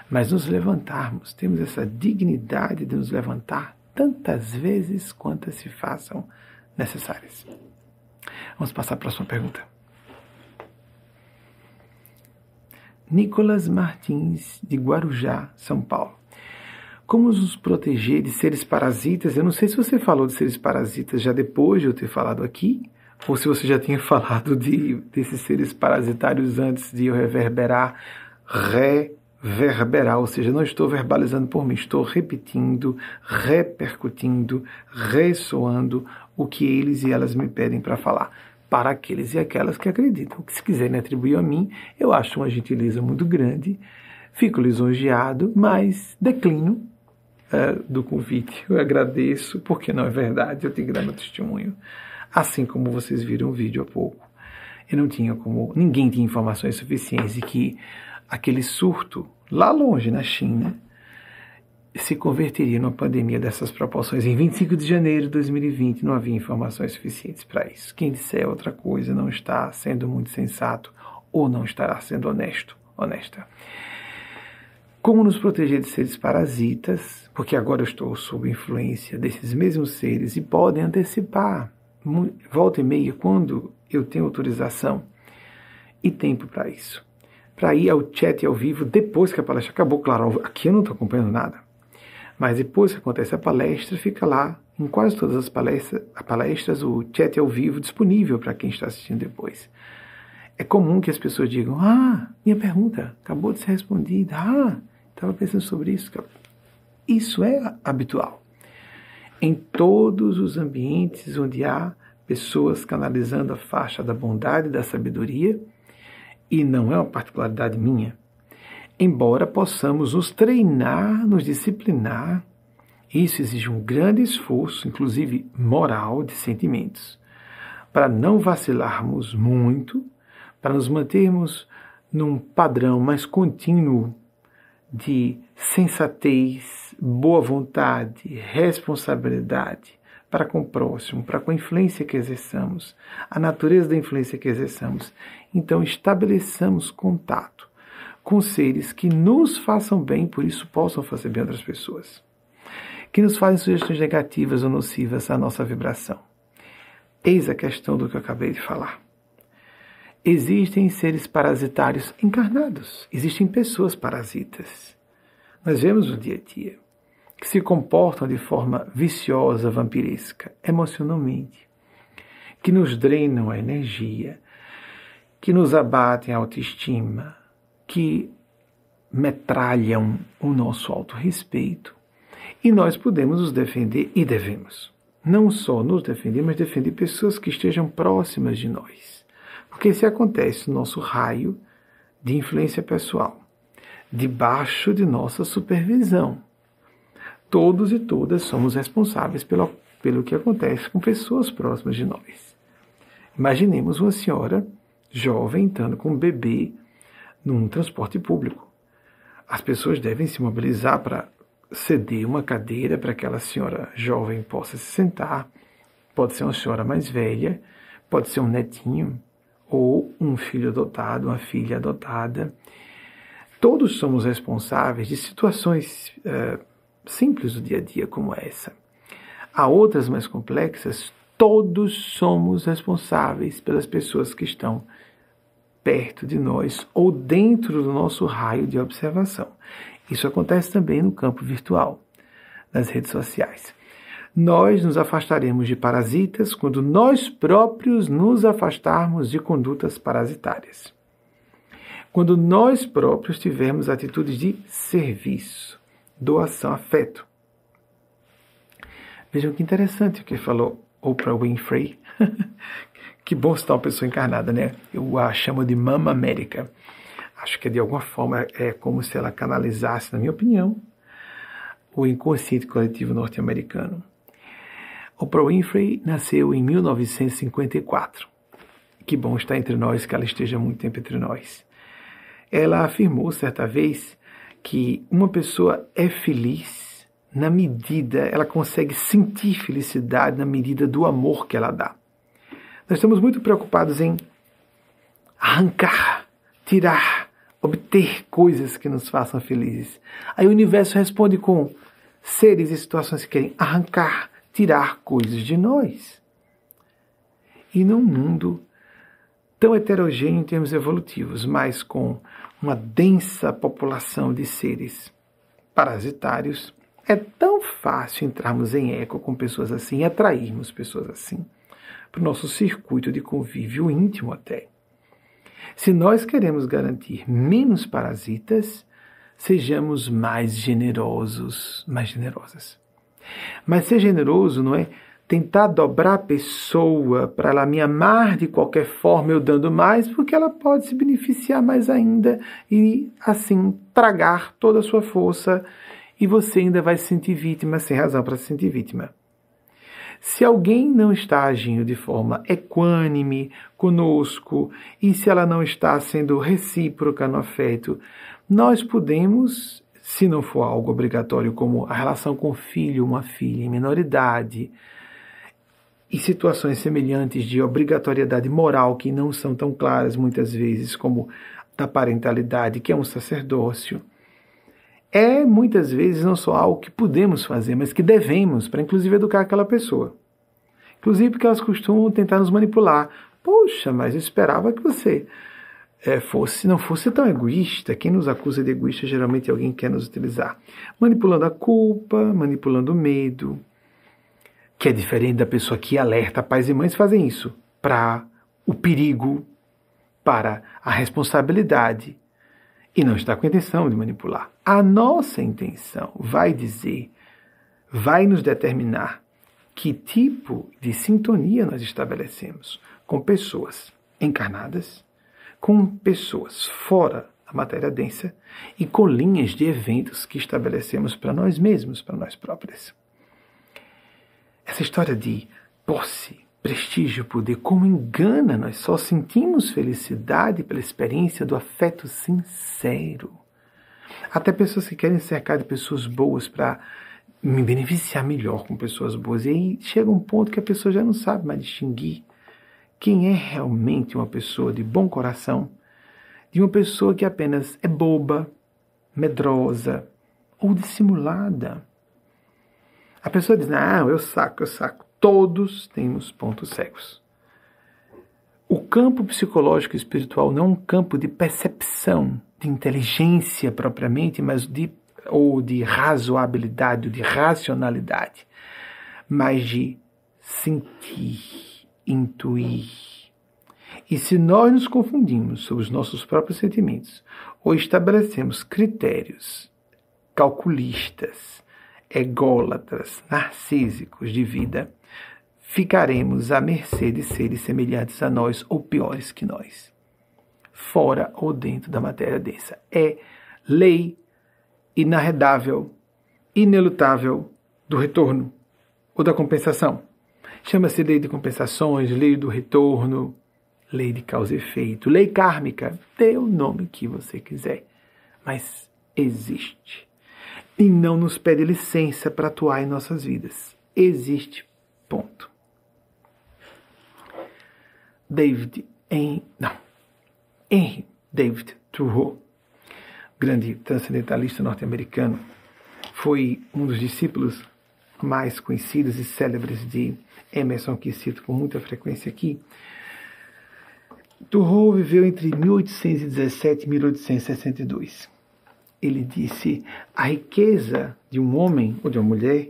Mas nos levantarmos, temos essa dignidade de nos levantar tantas vezes quantas se façam necessárias. Vamos passar à próxima pergunta. Nicolas Martins, de Guarujá, São Paulo. Como nos proteger de seres parasitas? Eu não sei se você falou de seres parasitas já depois de eu ter falado aqui, ou se você já tinha falado desses seres parasitários antes de eu reverberar, ou seja, não estou verbalizando por mim, estou repetindo, repercutindo, ressoando o que eles e elas me pedem para falar, para aqueles e aquelas que acreditam. O que se quiserem atribuir a mim, eu acho uma gentileza muito grande, fico lisonjeado, mas declino do convite. Eu agradeço, porque não é verdade, eu tenho grande testemunho, assim como vocês viram o vídeo há pouco. Eu não tinha como, ninguém tinha informações suficientes de que aquele surto, lá longe na China, se converteria numa pandemia dessas proporções. Em 25 de janeiro de 2020, não havia informações suficientes para isso. Quem disser outra coisa não está sendo muito sensato ou não estará sendo honesta. Como nos proteger de seres parasitas? Porque agora eu estou sob influência desses mesmos seres e podem antecipar. Volta e meia, quando eu tenho autorização e tempo para isso. Para ir ao chat ao vivo, depois que a palestra acabou, claro, aqui eu não estou acompanhando nada, mas depois que acontece a palestra, fica lá, em quase todas as palestras, o chat ao vivo disponível para quem está assistindo depois. É comum que as pessoas digam, minha pergunta acabou de ser respondida, estava pensando sobre isso. Isso é habitual. Em todos os ambientes onde há pessoas canalizando a faixa da bondade e da sabedoria, e não é uma particularidade minha, embora possamos nos treinar, nos disciplinar, isso exige um grande esforço, inclusive moral, de sentimentos, para não vacilarmos muito, para nos mantermos num padrão mais contínuo de sensatez, boa vontade, responsabilidade para com o próximo, para com a influência que exerçamos, a natureza da influência que exerçamos. Então, estabeleçamos contato com seres que nos façam bem, por isso possam fazer bem a outras pessoas, que nos fazem sugestões negativas ou nocivas à nossa vibração. Eis a questão do que eu acabei de falar. Existem seres parasitários encarnados, existem pessoas parasitas. Nós vemos no dia a dia que se comportam de forma viciosa, vampiresca, emocionalmente, que nos drenam a energia, que nos abatem a autoestima, que metralham o nosso autorrespeito. E nós podemos nos defender e devemos. Não só nos defender, mas defender pessoas que estejam próximas de nós. Porque isso acontece no nosso raio de influência pessoal, debaixo de nossa supervisão. Todos e todas somos responsáveis pelo que acontece com pessoas próximas de nós. Imaginemos uma senhora jovem entrando com um bebê num transporte público. As pessoas devem se mobilizar para ceder uma cadeira para que aquela senhora jovem possa se sentar. Pode ser uma senhora mais velha, pode ser um netinho ou um filho adotado, uma filha adotada. Todos somos responsáveis de situações simples do dia a dia como essa. Há outras mais complexas. Todos somos responsáveis pelas pessoas que estão perto de nós ou dentro do nosso raio de observação. Isso acontece também no campo virtual, nas redes sociais. Nós nos afastaremos de parasitas quando nós próprios nos afastarmos de condutas parasitárias. Quando nós próprios tivermos atitudes de serviço, doação, afeto. Vejam que interessante o que falou Oprah Winfrey. Que bom estar uma pessoa encarnada, né? Eu a chamo de Mama América. Acho que de alguma forma é como se ela canalizasse, na minha opinião, o inconsciente coletivo norte-americano. Oprah Winfrey nasceu em 1954. Que bom estar entre nós, que ela esteja muito tempo entre nós. Ela afirmou certa vez que uma pessoa é feliz na medida, ela consegue sentir felicidade na medida do amor que ela dá. Nós estamos muito preocupados em arrancar, tirar, obter coisas que nos façam felizes. Aí o universo responde com seres e situações que querem arrancar, tirar coisas de nós. E num mundo tão heterogêneo em termos evolutivos, mas com uma densa população de seres parasitários, é tão fácil entrarmos em eco com pessoas assim, atrairmos pessoas assim, para o nosso circuito de convívio íntimo até. Se nós queremos garantir menos parasitas, sejamos mais generosos, mais generosas. Mas ser generoso não é tentar dobrar a pessoa para ela me amar de qualquer forma, eu dando mais, porque ela pode se beneficiar mais ainda e, assim, tragar toda a sua força e você ainda vai se sentir vítima, sem razão para se sentir vítima. Se alguém não está agindo de forma equânime conosco e se ela não está sendo recíproca no afeto, nós podemos, se não for algo obrigatório como a relação com o filho, uma filha em minoridade e situações semelhantes de obrigatoriedade moral que não são tão claras muitas vezes como da parentalidade, que é um sacerdócio, muitas vezes não só algo que podemos fazer, mas que devemos, para inclusive educar aquela pessoa. Inclusive porque elas costumam tentar nos manipular. Poxa, mas eu esperava que você não fosse tão egoísta. Quem nos acusa de egoísta geralmente é alguém que quer nos utilizar. Manipulando a culpa, manipulando o medo, que é diferente da pessoa que alerta. Pais e mães fazem isso para o perigo, para a responsabilidade e não está com a intenção de manipular. A nossa intenção vai dizer, vai nos determinar que tipo de sintonia nós estabelecemos com pessoas encarnadas, com pessoas fora da matéria densa e com linhas de eventos que estabelecemos para nós mesmos, para nós próprios. Essa história de posse, prestígio, poder, como engana, nós só sentimos felicidade pela experiência do afeto sincero. Até pessoas que querem cercar de pessoas boas para me beneficiar melhor com pessoas boas. E aí chega um ponto que a pessoa já não sabe mais distinguir quem é realmente uma pessoa de bom coração, de uma pessoa que apenas é boba, medrosa ou dissimulada. A pessoa diz, não, eu saco. Todos temos pontos cegos. O campo psicológico e espiritual não é um campo de percepção, de inteligência propriamente, mas de razoabilidade, ou de racionalidade, mas de sentir, intuir. E se nós nos confundimos sobre os nossos próprios sentimentos, ou estabelecemos critérios calculistas, ególatras, narcísicos de vida, ficaremos à mercê de seres semelhantes a nós ou piores que nós, fora ou dentro da matéria densa. É lei inarredável, inelutável do retorno ou da compensação. Chama-se lei de compensações, lei do retorno, lei de causa e efeito, lei kármica, dê o nome que você quiser, mas existe. E não nos pede licença para atuar em nossas vidas. Existe. Ponto. Henry David Thoreau, grande transcendentalista norte-americano, foi um dos discípulos mais conhecidos e célebres de Emerson, que cito com muita frequência aqui. Thoreau viveu entre 1817 e 1862. Ele disse, a riqueza de um homem ou de uma mulher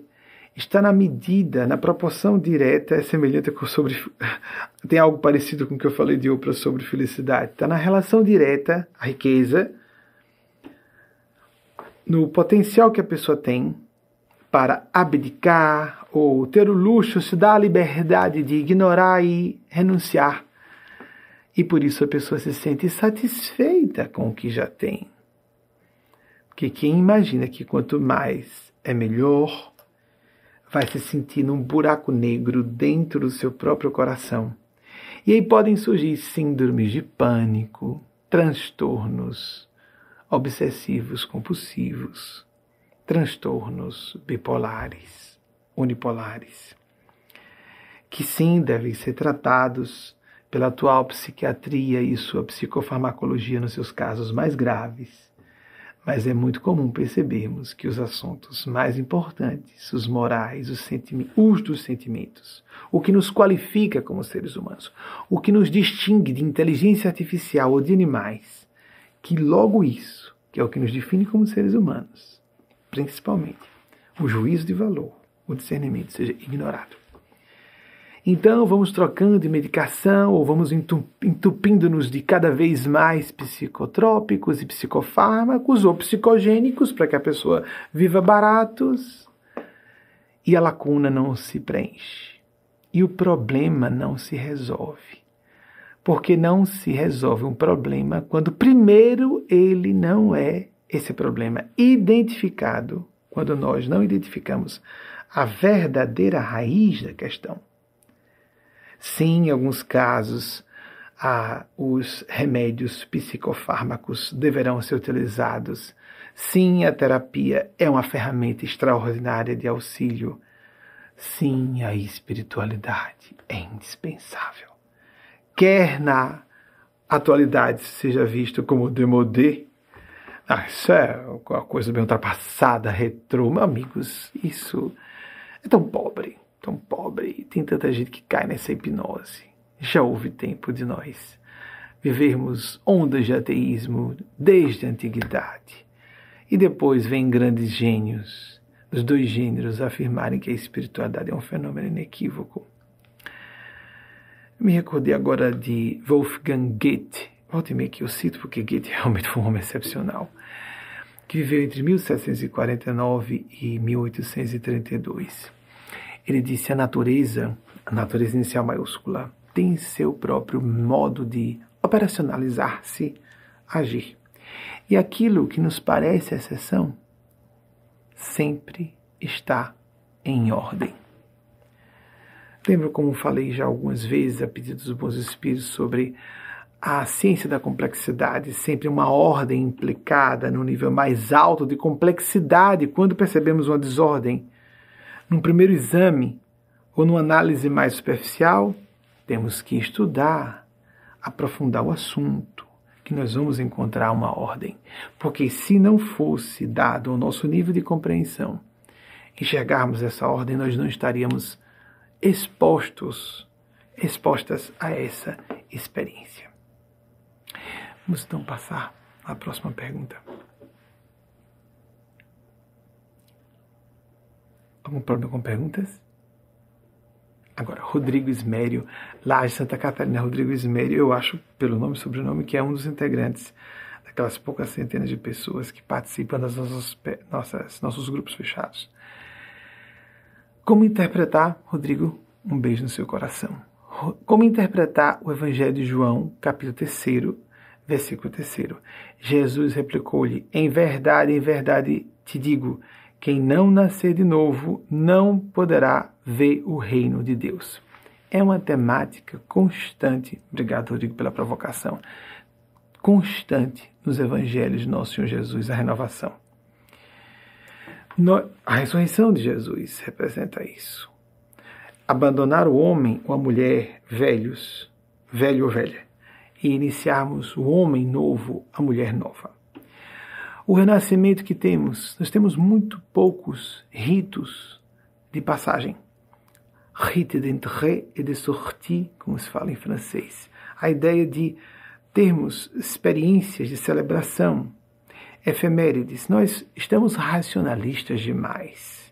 está na medida, na proporção direta, é semelhante com sobre... Tem algo parecido com o que eu falei de Oprah sobre felicidade. Está na relação direta, a riqueza, no potencial que a pessoa tem para abdicar ou ter o luxo, se dar a liberdade de ignorar e renunciar. E por isso a pessoa se sente satisfeita com o que já tem. Porque quem imagina que quanto mais é melhor, vai se sentir num buraco negro dentro do seu próprio coração. E aí podem surgir síndromes de pânico, transtornos obsessivos compulsivos, transtornos bipolares, unipolares, que sim devem ser tratados pela atual psiquiatria e sua psicofarmacologia nos seus casos mais graves. Mas é muito comum percebermos que os assuntos mais importantes, os morais, os dos sentimentos, o que nos qualifica como seres humanos, o que nos distingue de inteligência artificial ou de animais, que logo isso, que é o que nos define como seres humanos, principalmente o juízo de valor, o discernimento, seja ignorado. Então vamos trocando de medicação ou vamos entupindo-nos de cada vez mais psicotrópicos e psicofármacos ou psicogênicos para que a pessoa viva baratos e a lacuna não se preenche. E o problema não se resolve. Porque não se resolve um problema quando primeiro ele não é esse problema identificado, quando nós não identificamos a verdadeira raiz da questão. Sim, em alguns casos, os remédios psicofármacos deverão ser utilizados. Sim, a terapia é uma ferramenta extraordinária de auxílio. Sim, a espiritualidade é indispensável. Quer na atualidade seja visto como demodé, isso é uma coisa bem ultrapassada, retrô. Amigos, isso é tão pobre. Tão pobre, e tem tanta gente que cai nessa hipnose. Já houve tempo de nós vivermos ondas de ateísmo desde a antiguidade. E depois vem grandes gênios, os dois gêneros, afirmarem que a espiritualidade é um fenômeno inequívoco. Me recordei agora de Wolfgang Goethe, Volta e meia que eu cito, porque Goethe realmente foi um homem excepcional, que viveu entre 1749 e 1832. Ele disse: a natureza inicial maiúscula, tem seu próprio modo de operacionalizar-se, agir. E aquilo que nos parece exceção sempre está em ordem. Lembro como falei já algumas vezes a pedido dos bons espíritos sobre a ciência da complexidade, sempre uma ordem implicada no nível mais alto de complexidade quando percebemos uma desordem. Num primeiro exame ou numa análise mais superficial, temos que estudar, aprofundar o assunto, que nós vamos encontrar uma ordem. Porque se não fosse dado ao nosso nível de compreensão, enxergarmos essa ordem, nós não estaríamos expostas a essa experiência. Vamos então passar à próxima pergunta. Algum problema com perguntas? Agora, Rodrigo Ismério, lá de Santa Catarina. Rodrigo Ismério, eu acho, pelo nome e sobrenome, que é um dos integrantes daquelas poucas centenas de pessoas que participam dos nossos grupos fechados. Como interpretar, Rodrigo, um beijo no seu coração. Como interpretar o Evangelho de João, capítulo 3, versículo 3? Jesus replicou-lhe: em verdade te digo, quem não nascer de novo não poderá ver o reino de Deus. É uma temática constante, obrigado Rodrigo pela provocação, constante nos evangelhos de Nosso Senhor Jesus, a renovação. A ressurreição de Jesus representa isso. Abandonar o homem ou a mulher velho ou velha, e iniciarmos o homem novo, a mulher nova. O renascimento que temos, nós temos muito poucos ritos de passagem. Rite d'entrée et de sortie, como se fala em francês. A ideia de termos experiências de celebração, efemérides. Nós estamos racionalistas demais.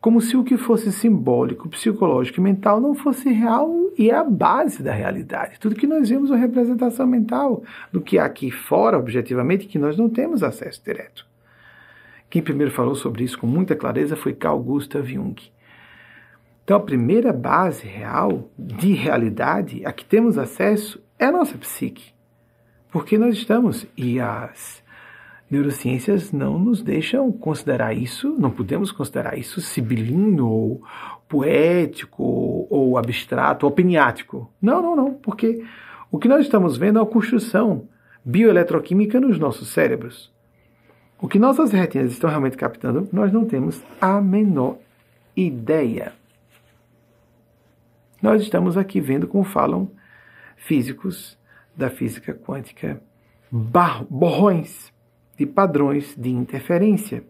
Como se o que fosse simbólico, psicológico e mental não fosse real e é a base da realidade. Tudo que nós vemos é uma representação mental do que há aqui fora, objetivamente, que nós não temos acesso direto. Quem primeiro falou sobre isso com muita clareza foi Carl Gustav Jung. Então a primeira base real de realidade a que temos acesso é a nossa psique. Porque nós estamos, e as neurociências não nos deixam considerar isso, não podemos considerar isso sibilino, ou poético, ou abstrato, ou peniático. Não, porque o que nós estamos vendo é a construção bioeletroquímica nos nossos cérebros. O que nossas retinas estão realmente captando, nós não temos a menor ideia. Nós estamos aqui vendo como falam físicos da física quântica, borrões de padrões de interferência.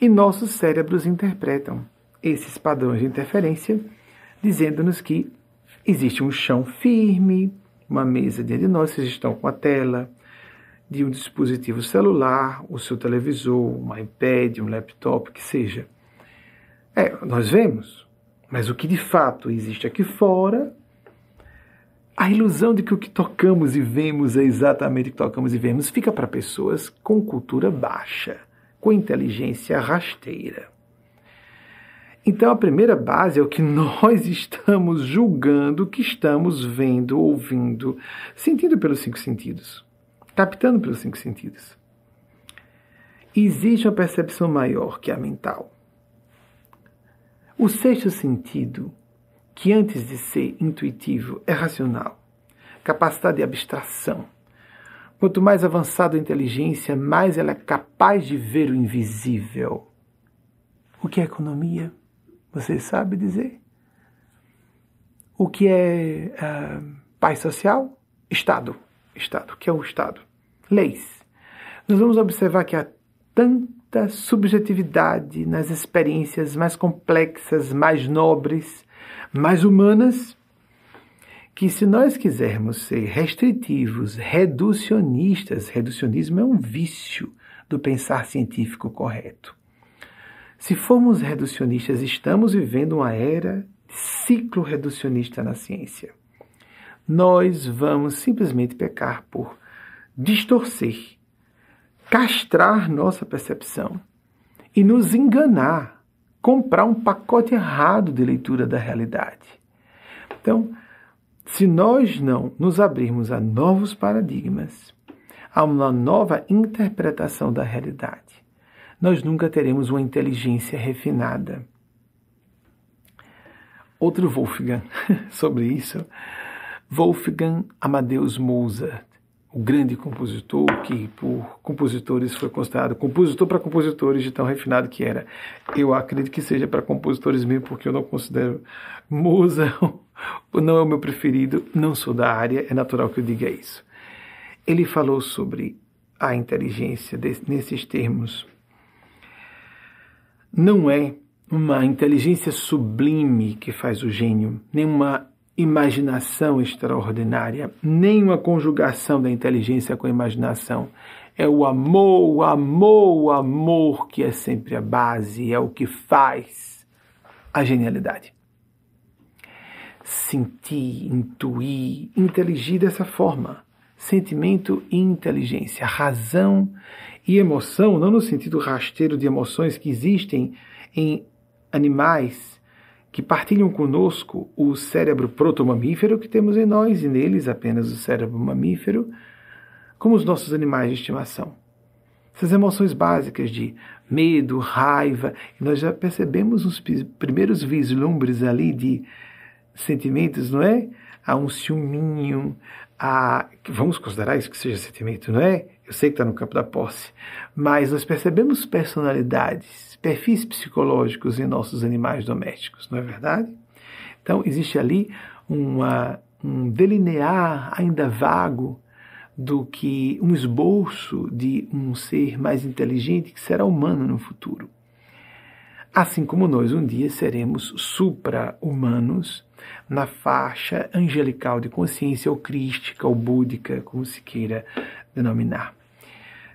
E nossos cérebros interpretam esses padrões de interferência, dizendo-nos que existe um chão firme, uma mesa diante de nós, vocês estão com a tela de um dispositivo celular, o seu televisor, um iPad, um laptop, que seja. Nós vemos, mas o que de fato existe aqui fora, a ilusão de que o que tocamos e vemos é exatamente o que tocamos e vemos fica para pessoas com cultura baixa, com inteligência rasteira. Então a primeira base é o que nós estamos julgando, que estamos vendo, ouvindo, sentindo pelos cinco sentidos, captando pelos cinco sentidos. Existe uma percepção maior que a mental. O sexto sentido, que antes de ser intuitivo, é racional. Capacidade de abstração. Quanto mais avançada a inteligência, mais ela é capaz de ver o invisível. O que é economia? Você sabe dizer? O que é paz social? Estado. O que é o Estado? Leis. Nós vamos observar que há tanta subjetividade nas experiências mais complexas, mais nobres, mais humanas, que se nós quisermos ser restritivos, reducionismo é um vício do pensar científico correto. Se formos reducionistas, estamos vivendo uma era de ciclo reducionista na ciência. nós vamos simplesmente pecar por distorcer, castrar nossa percepção e nos enganar, comprar um pacote errado de leitura da realidade. Então, se nós não nos abrirmos a novos paradigmas, a uma nova interpretação da realidade, nós nunca teremos uma inteligência refinada. Outro Wolfgang sobre isso, Wolfgang Amadeus Mozart, o grande compositor que por compositores foi considerado compositor para compositores de tão refinado que era. Eu acredito que seja para compositores mesmo, porque eu não considero Mozart, não é o meu preferido, não sou da área, é natural que eu diga isso. Ele falou sobre a inteligência nesses termos. Não é uma inteligência sublime que faz o gênio, nem uma imaginação extraordinária, nem uma conjugação da inteligência com a imaginação. É o amor que é sempre a base, é o que faz a genialidade. Sentir, intuir, inteligir dessa forma. Sentimento e inteligência, razão e emoção, não no sentido rasteiro de emoções que existem em animais que partilham conosco o cérebro protomamífero que temos em nós e neles apenas o cérebro mamífero, como os nossos animais de estimação. Essas emoções básicas de medo, raiva, nós já percebemos os primeiros vislumbres ali de sentimentos, não é? Há um ciúminho, vamos considerar isso que seja sentimento, não é? Eu sei que está no campo da posse, mas nós percebemos personalidades, perfis psicológicos em nossos animais domésticos, não é verdade? Então, existe ali um delinear ainda vago do que um esboço de um ser mais inteligente que será humano no futuro. Assim como nós um dia seremos supra-humanos na faixa angelical de consciência, ou crística, ou búdica, como se queira denominar.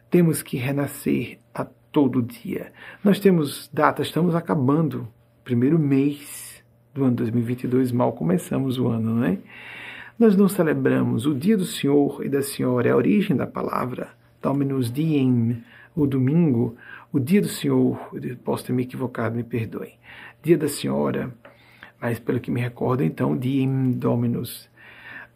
Temos que renascer a todo dia. Nós temos datas, estamos acabando o primeiro mês do ano 2022, mal começamos o ano, não é? Nós não celebramos o dia do Senhor e da Senhora, é a origem da palavra, Dominus Diem, o domingo, o dia do Senhor, posso ter me equivocado, me perdoem, dia da Senhora, mas pelo que me recordo, então, Diem Dominus,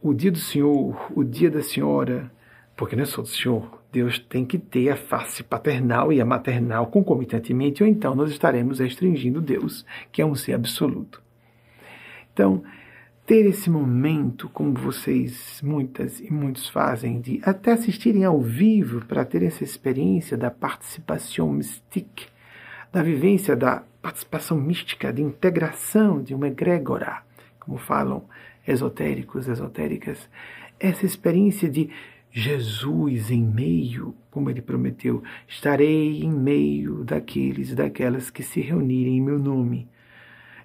o dia do Senhor, o dia da Senhora, porque não é só do Senhor, Deus tem que ter a face paternal e a maternal concomitantemente, ou então nós estaremos restringindo Deus, que é um ser absoluto. Então, ter esse momento, como vocês, muitas e muitos fazem, de até assistirem ao vivo para ter essa experiência da participação mystique, da vivência da participação mística, de integração de uma egrégora, como falam esotéricos, esotéricas, essa experiência de Jesus em meio, como ele prometeu, estarei em meio daqueles e daquelas que se reunirem em meu nome.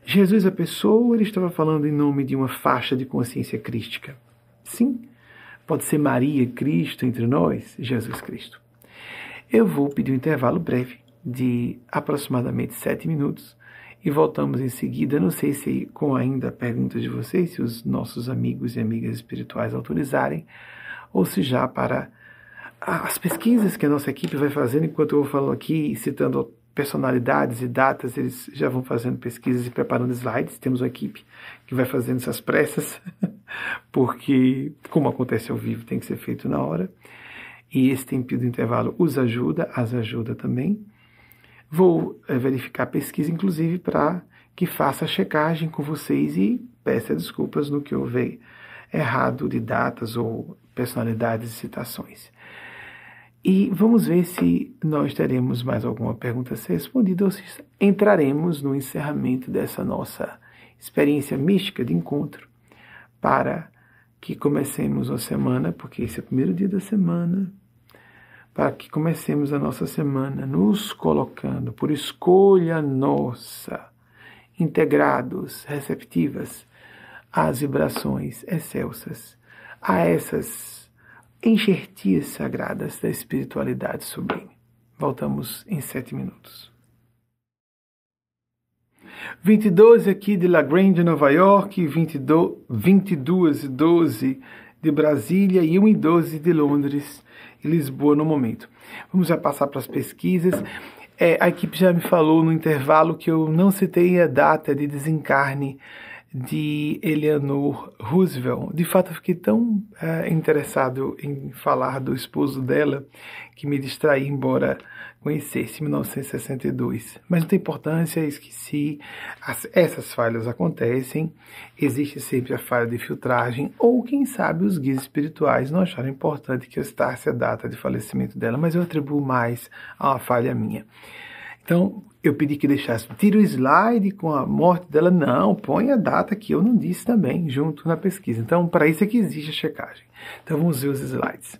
Jesus, a pessoa, ele estava falando em nome de uma faixa de consciência crística. Sim, pode ser Maria Cristo entre nós, Jesus Cristo. Eu vou pedir um intervalo breve de aproximadamente 7 minutos e voltamos em seguida, não sei se com ainda perguntas de vocês, se os nossos amigos e amigas espirituais autorizarem, ou se já para as pesquisas que a nossa equipe vai fazendo enquanto eu vou falando aqui, citando personalidades e datas, eles já vão fazendo pesquisas e preparando slides, temos uma equipe que vai fazendo essas pressas, porque como acontece ao vivo tem que ser feito na hora, e esse tempinho do intervalo os ajuda, as ajuda também. Vou verificar a pesquisa, inclusive, para que faça a checagem com vocês e peça desculpas no que houver errado de datas ou personalidades e citações. E vamos ver se nós teremos mais alguma pergunta a ser respondida ou se entraremos no encerramento dessa nossa experiência mística de encontro para que comecemos a semana, porque esse é o primeiro dia da semana, para que comecemos a nossa semana nos colocando por escolha nossa, integrados, receptivas às vibrações excelsas, a essas enxertias sagradas da espiritualidade sublime. Voltamos em 7 minutos. 22 aqui de La Grande, Nova York, 22 e 12 de Brasília e 1 e 12 de Londres e Lisboa no momento. Vamos já passar para as pesquisas. A equipe já me falou no intervalo que eu não citei a data de desencarne de Eleanor Roosevelt. De fato, eu fiquei tão interessado em falar do esposo dela que me distraí, embora conhecesse, em 1962. Mas não tem importância, esqueci. Essas falhas acontecem. Existe sempre a falha de filtragem, ou quem sabe os guias espirituais não acharam importante que eu citasse a data de falecimento dela, mas eu atribuo mais a uma falha minha. Então, eu pedi que deixasse, tira o slide com a morte dela, não, põe a data que eu não disse também, junto na pesquisa. Então, para isso é que existe a checagem. Então, vamos ver os slides.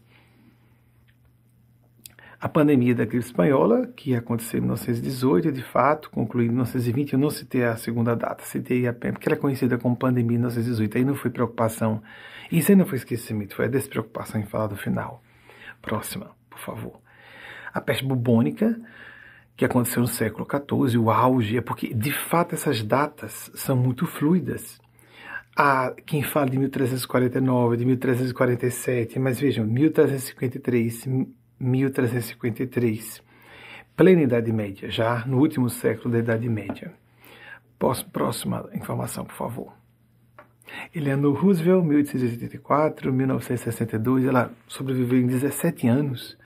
A pandemia da gripe espanhola, que aconteceu em 1918, de fato, concluiu em 1920, eu não citei a segunda data, citei apenas, porque era conhecida como pandemia em 1918, aí não foi preocupação, isso aí não foi esquecimento, foi a despreocupação em falar do final. Próxima, por favor. A peste bubônica, que aconteceu no século XIV, o auge, é porque, de fato, essas datas são muito fluidas. Quem fala de 1349, de 1347, mas vejam, 1353, plena Idade Média, já no último século da Idade Média. Próxima informação, por favor. Eleanor Roosevelt, 1884, 1962, ela sobreviveu em 17 anos,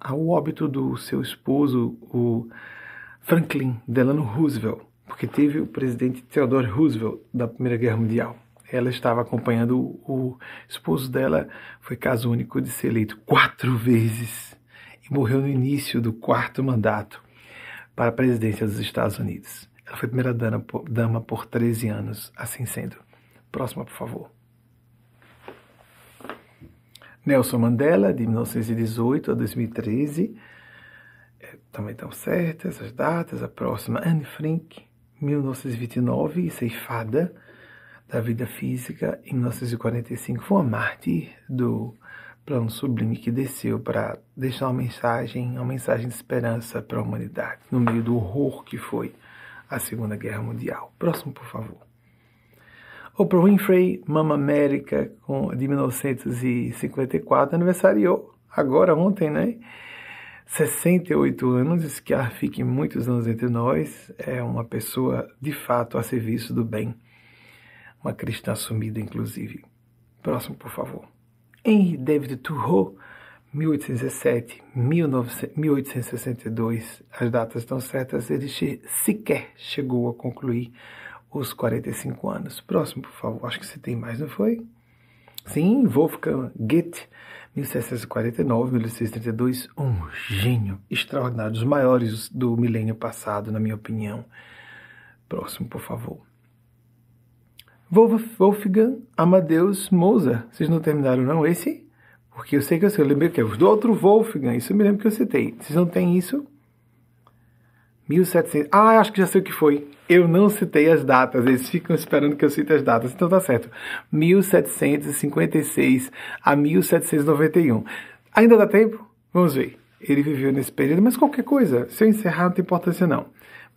ao óbito do seu esposo, o Franklin Delano Roosevelt, porque teve o presidente Theodore Roosevelt da Primeira Guerra Mundial. Ela estava acompanhando o esposo dela, foi caso único de ser eleito 4 vezes e morreu no início do 4º mandato para a presidência dos Estados Unidos. Ela foi primeira dama por 13 anos, assim sendo. Próxima, por favor. Nelson Mandela, de 1918 a 2013, também estão certas essas datas. A próxima, Anne Frank, 1929, ceifada da vida física em 1945, foi uma mártir do plano sublime que desceu para deixar uma mensagem de esperança para a humanidade, no meio do horror que foi a Segunda Guerra Mundial. Próximo, por favor. Oprah Winfrey, Mama América, de 1954, aniversariou agora, ontem, né? 68 anos, que ela fique muitos anos entre nós, é uma pessoa, de fato, a serviço do bem. Uma cristã assumida, inclusive. Próximo, por favor. Henry David Thoreau, 1817, 1862, as datas estão certas, ele sequer chegou a concluir os 45 anos. Próximo, por favor. Acho que você tem mais, não foi? Sim, Wolfgang Goethe, 1749, 1632, um gênio extraordinário, dos maiores do milênio passado, na minha opinião. Próximo, por favor. Wolfgang Amadeus Mozart. Vocês não terminaram, não, esse? Porque eu sei que eu lembrei que é do outro Wolfgang, isso eu me lembro que eu citei. Vocês não têm isso? 1700. Acho que já sei o que foi. Eu não citei as datas, eles ficam esperando que eu cite as datas, então tá certo. 1756 a 1791. Ainda dá tempo? Vamos ver. Ele viveu nesse período, mas qualquer coisa, se eu encerrar não tem importância não.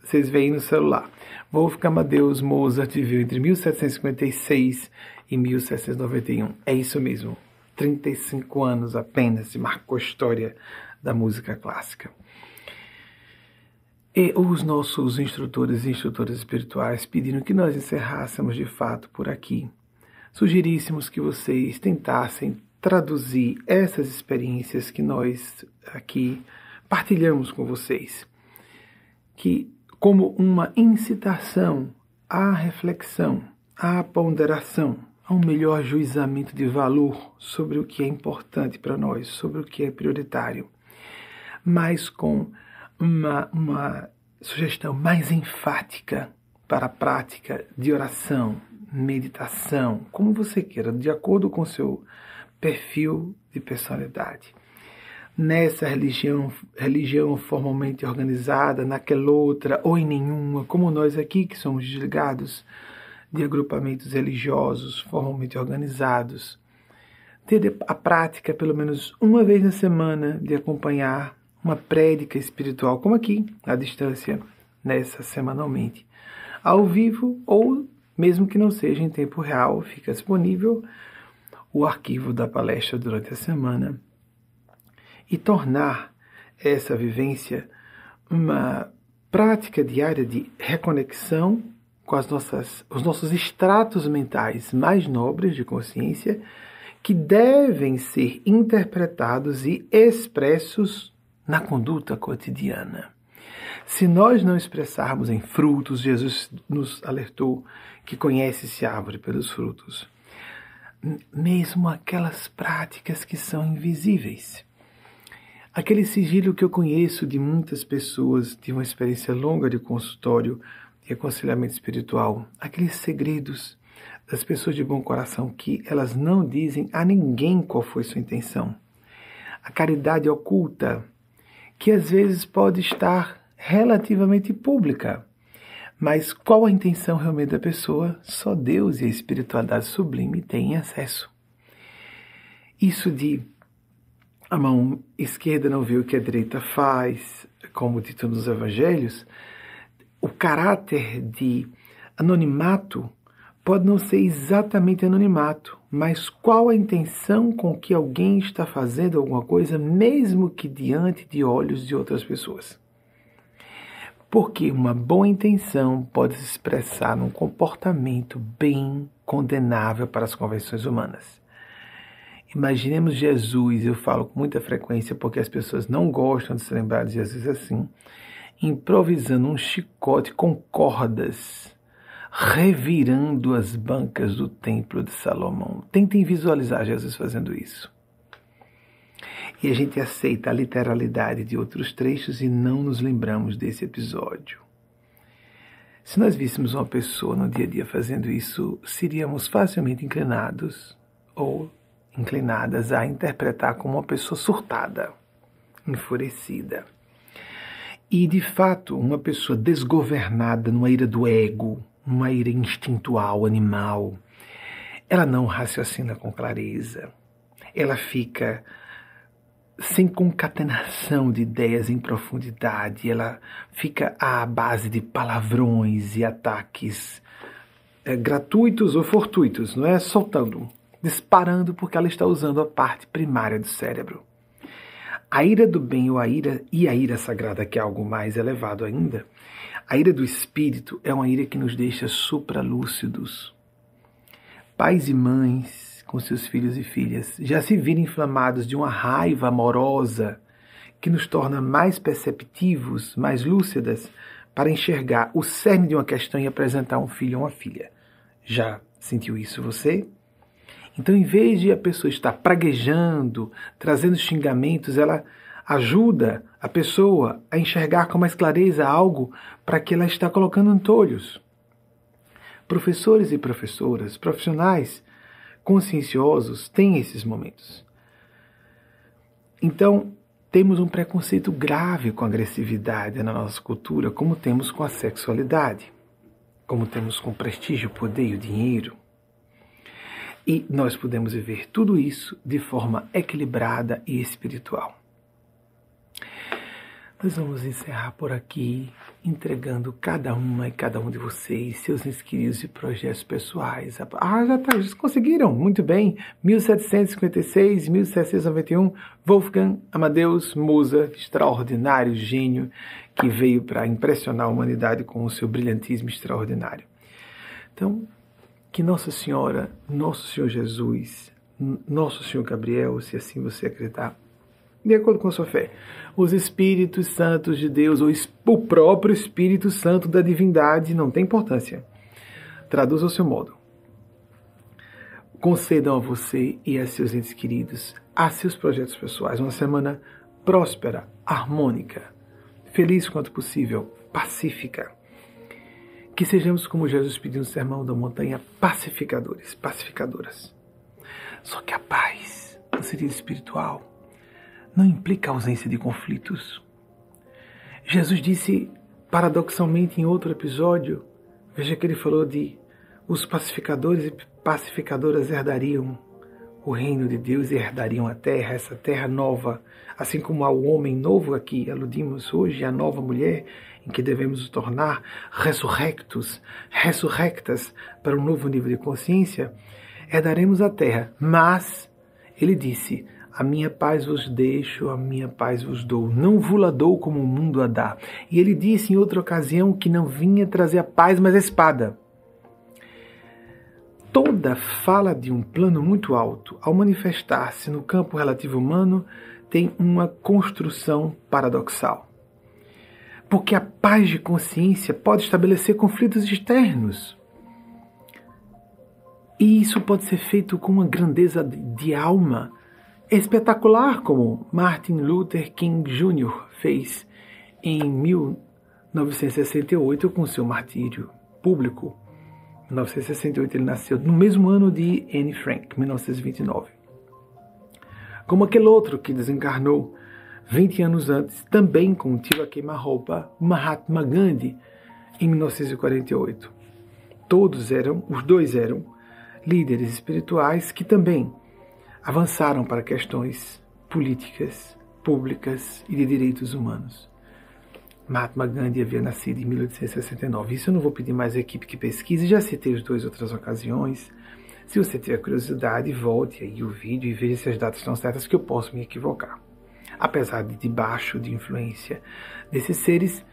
Vocês veem no celular. Wolfgang Amadeus Mozart viveu entre 1756 e 1791. É isso mesmo. 35 anos apenas, e marcou a história da música clássica. E os nossos instrutores e instrutoras espirituais pediram que nós encerrássemos de fato por aqui. Sugeríssemos que vocês tentassem traduzir essas experiências que nós aqui partilhamos com vocês, que como uma incitação à reflexão, à ponderação, a um melhor juizamento de valor sobre o que é importante para nós, sobre o que é prioritário, mas com uma sugestão mais enfática para a prática de oração, meditação, como você queira, de acordo com o seu perfil de personalidade. Nessa religião formalmente organizada, naquela outra ou em nenhuma, como nós aqui que somos desligados de agrupamentos religiosos formalmente organizados, ter a prática pelo menos uma vez na semana de acompanhar uma prédica espiritual, como aqui, à distância, nessa semanalmente. ao vivo ou mesmo que não seja em tempo real, fica disponível o arquivo da palestra durante a semana e tornar essa vivência uma prática diária de reconexão com os nossos estratos mentais mais nobres de consciência que devem ser interpretados e expressos na conduta cotidiana. Se nós não expressarmos em frutos, Jesus nos alertou que conhece-se a árvore pelos frutos. Mesmo aquelas práticas que são invisíveis. Aquele sigilo que eu conheço de muitas pessoas, de uma experiência longa de consultório e aconselhamento espiritual, aqueles segredos das pessoas de bom coração que elas não dizem a ninguém qual foi sua intenção. A caridade oculta, que às vezes pode estar relativamente pública, mas qual a intenção realmente da pessoa, só Deus e a espiritualidade sublime têm acesso. Isso de a mão esquerda não vê o que a direita faz, como dito nos evangelhos, o caráter de anonimato pode não ser exatamente anonimato, mas qual a intenção com que alguém está fazendo alguma coisa, mesmo que diante de olhos de outras pessoas. Porque uma boa intenção pode se expressar num comportamento bem condenável para as convenções humanas. Imaginemos Jesus, eu falo com muita frequência porque as pessoas não gostam de se lembrar de Jesus assim, improvisando um chicote com cordas, revirando as bancas do templo de Salomão. Tentem visualizar Jesus fazendo isso. E a gente aceita a literalidade de outros trechos e não nos lembramos desse episódio. Se nós víssemos uma pessoa no dia a dia fazendo isso, seríamos facilmente inclinados ou inclinadas a interpretar como uma pessoa surtada, enfurecida. E, de fato, uma pessoa desgovernada numa ira do ego, uma ira instintual, animal, ela não raciocina com clareza. Ela fica sem concatenação de ideias em profundidade. Ela fica à base de palavrões e ataques gratuitos ou fortuitos, não é? Soltando, disparando, porque ela está usando a parte primária do cérebro. A ira do bem ou a ira sagrada, que é algo mais elevado ainda, a ira do espírito é uma ira que nos deixa supralúcidos. Pais e mães com seus filhos e filhas já se viram inflamados de uma raiva amorosa que nos torna mais perceptivos, mais lúcidas, para enxergar o cerne de uma questão e apresentar um filho ou uma filha. Já sentiu isso você? Então, em vez de a pessoa estar praguejando, trazendo xingamentos, ela ajuda a pessoa a enxergar com mais clareza algo para que ela está colocando antolhos. Professores e professoras, profissionais conscienciosos têm esses momentos. Então, temos um preconceito grave com a agressividade na nossa cultura, como temos com a sexualidade, como temos com o prestígio, o poder e o dinheiro. E nós podemos viver tudo isso de forma equilibrada e espiritual. Nós vamos encerrar por aqui, entregando cada uma e cada um de vocês, seus inscritos e projetos pessoais. Ah, já tá, vocês conseguiram, muito bem. 1756, 1791, Wolfgang Amadeus Mozart, extraordinário gênio, que veio para impressionar a humanidade com o seu brilhantismo extraordinário. Então, que Nossa Senhora, Nosso Senhor Jesus, Nosso Senhor Gabriel, se assim você acreditar, de acordo com a sua fé, os Espíritos Santos de Deus, ou o próprio Espírito Santo da divindade, não tem importância, traduz ao seu modo, concedam a você e a seus entes queridos, a seus projetos pessoais, uma semana próspera, harmônica, feliz quanto possível, pacífica. Que sejamos, como Jesus pediu no Sermão da Montanha, pacificadores, pacificadoras. Só que a paz, no sentido espiritual, não implica a ausência de conflitos. Jesus disse, paradoxalmente, em outro episódio, veja que ele falou de os pacificadores e pacificadoras herdariam o reino de Deus e herdariam a terra, essa terra nova, assim como ao homem novo aqui, aludimos hoje, a nova mulher, em que devemos nos tornar ressurrectas para um novo nível de consciência, herdaremos a terra. Mas, ele disse, a minha paz vos deixo, a minha paz vos dou. Não vos dou como o mundo a dá. E ele disse em outra ocasião que não vinha trazer a paz, mas a espada. Toda fala de um plano muito alto, ao manifestar-se no campo relativo humano, tem uma construção paradoxal. Porque a paz de consciência pode estabelecer conflitos externos. E isso pode ser feito com uma grandeza de alma espetacular, como Martin Luther King Jr. fez em 1968 com seu martírio público. Em 1968 ele nasceu, no mesmo ano de Anne Frank, 1929. Como aquele outro que desencarnou 20 anos antes, também com um tiro a queima-roupa, Mahatma Gandhi, em 1948. Os dois eram líderes espirituais que também avançaram para questões políticas, públicas e de direitos humanos. Mahatma Gandhi havia nascido em 1869. Isso eu não vou pedir mais à equipe que pesquise, já citei os dois outras ocasiões. Se você tiver curiosidade, volte aí o vídeo e veja se as datas estão certas, que eu posso me equivocar. Apesar de debaixo de influência desses seres,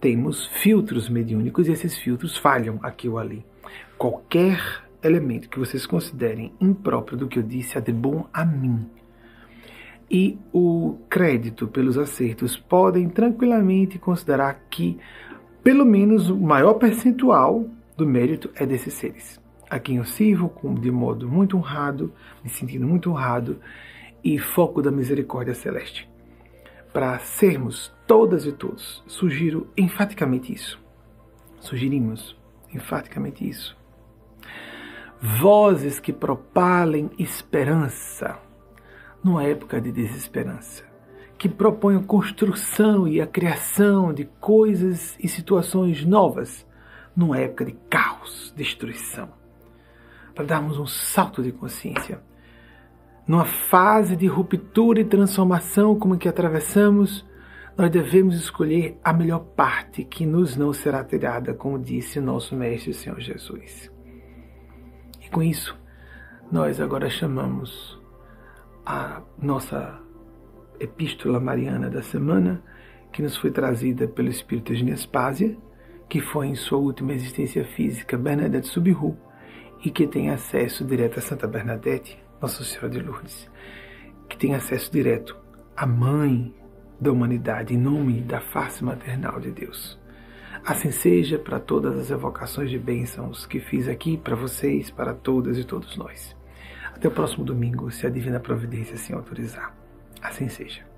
temos filtros mediúnicos e esses filtros falham aqui ou ali. Qualquer elemento que vocês considerem impróprio do que eu disse é de bom a mim. E o crédito pelos acertos podem tranquilamente considerar que pelo menos o maior percentual do mérito é desses seres. A quem eu sirvo de modo muito honrado, me sentindo muito honrado e foco da misericórdia celeste. Para sermos todas e todos, sugiro enfaticamente isso. Sugerimos enfaticamente isso. Vozes que propalem esperança numa época de desesperança, que propõem a construção e a criação de coisas e situações novas numa época de caos, destruição, para darmos um salto de consciência, numa fase de ruptura e transformação como a que atravessamos. Nós devemos escolher a melhor parte que nos não será tirada, como disse o nosso Mestre Senhor Jesus. Com isso, nós agora chamamos a nossa epístola mariana da semana, que nos foi trazida pelo Espírito Eugênia Aspásia, que foi em sua última existência física Bernadette Soubirous, e que tem acesso direto a Santa Bernadette, Nossa Senhora de Lourdes, que tem acesso direto à Mãe da Humanidade, em nome da face maternal de Deus. Assim seja para todas as evocações de bênçãos que fiz aqui, para vocês, para todas e todos nós. Até o próximo domingo, se a Divina Providência assim autorizar. Assim seja.